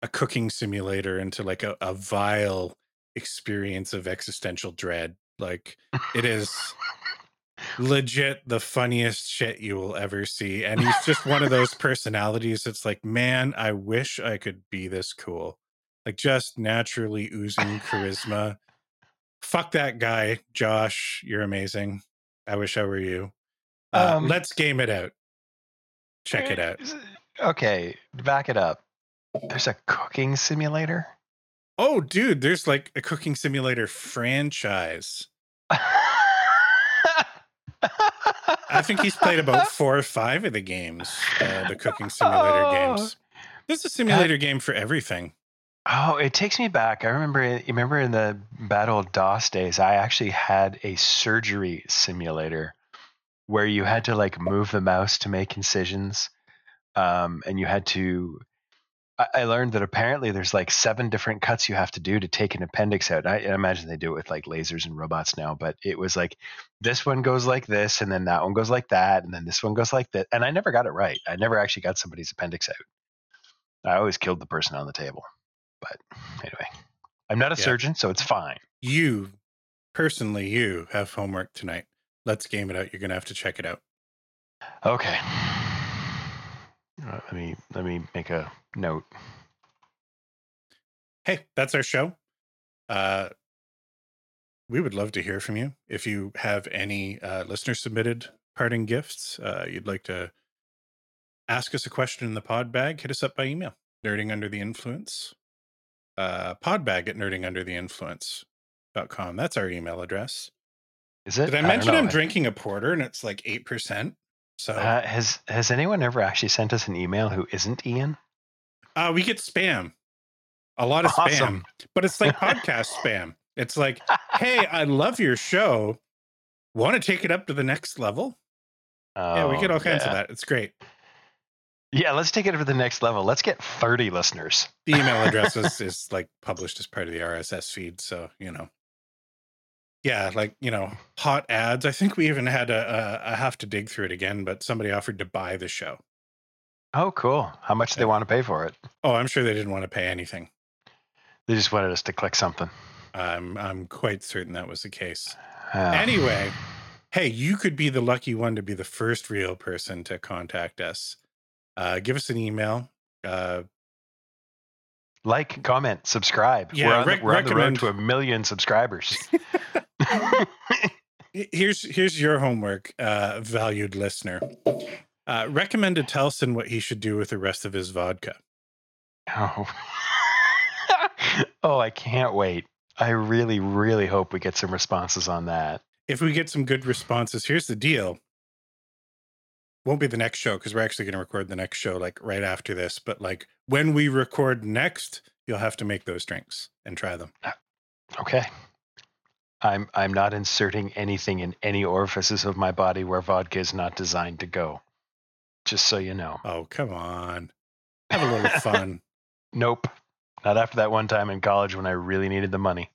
a cooking simulator into like a, a vile experience of existential dread. Like it is legit the funniest shit you will ever see. And he's just one of those personalities that's like, man, I wish I could be this cool. Like just naturally oozing charisma. Fuck that guy, Josh. You're amazing. I wish I were you. Uh, um, let's game it out. Check it out. Okay, back it up. There's a cooking simulator? Oh, dude, there's like a cooking simulator franchise. I think he's played about four or five of the games, uh, the cooking simulator oh. games. There's a simulator uh, game for everything. Oh, it takes me back. I remember, you remember in the bad old DOS days, I actually had a surgery simulator where you had to like move the mouse to make incisions. Um, and you had to, I, I learned that apparently there's like seven different cuts you have to do to take an appendix out. I, I imagine they do it with like lasers and robots now, but it was like, this one goes like this, and then that one goes like that. And then this one goes like that. And I never got it right. I never actually got somebody's appendix out. I always killed the person on the table, but anyway, I'm not a yeah. surgeon, so it's fine. You personally, you have homework tonight. Let's game it out. You're going to have to check it out. Okay. Uh, let me let me make a note. Hey, that's our show. Uh, we would love to hear from you. If you have any uh, listener-submitted parting gifts, uh, you'd like to ask us a question in the Podbag, hit us up by email, nerdingundertheinfluence, uh, podbag at nerdingundertheinfluence dot com. That's our email address. Is it? Did I mention I I'm drinking a porter and it's like eight percent? So uh, has has anyone ever actually sent us an email who isn't Ian? Uh, we get spam. A lot of awesome. spam. But it's like podcast spam. It's like, hey, I love your show. Want to take it up to the next level? Oh, yeah, we get all kinds yeah. of that. It's great. Yeah, let's take it to the next level. Let's get thirty listeners. The email address is, is like published as part of the R S S feed. So, you know. Yeah, like, you know, hot ads. I think we even had a, a, I have to dig through it again, but somebody offered to buy the show. Oh, cool. How much did yeah. they want to pay for it? Oh, I'm sure they didn't want to pay anything. They just wanted us to click something. I'm I'm quite certain that was the case. Um, anyway, hey, you could be the lucky one to be the first real person to contact us. Uh, give us an email. Uh, like, comment, subscribe. Yeah, we're on, rec- the, we're on the road to a million subscribers. here's here's your homework, uh, valued listener. Uh, recommend to Telson what he should do with the rest of his vodka. Oh. Oh, I can't wait. I really, really hope we get some responses on that. If we get some good responses, here's the deal. Won't be the next show, because we're actually going to record the next show like right after this. But like when we record next, you'll have to make those drinks and try them. Okay. I'm I'm not inserting anything in any orifices of my body where vodka is not designed to go. Just so you know. Oh, come on. Have a little fun. Nope. Not after that one time in college when I really needed the money.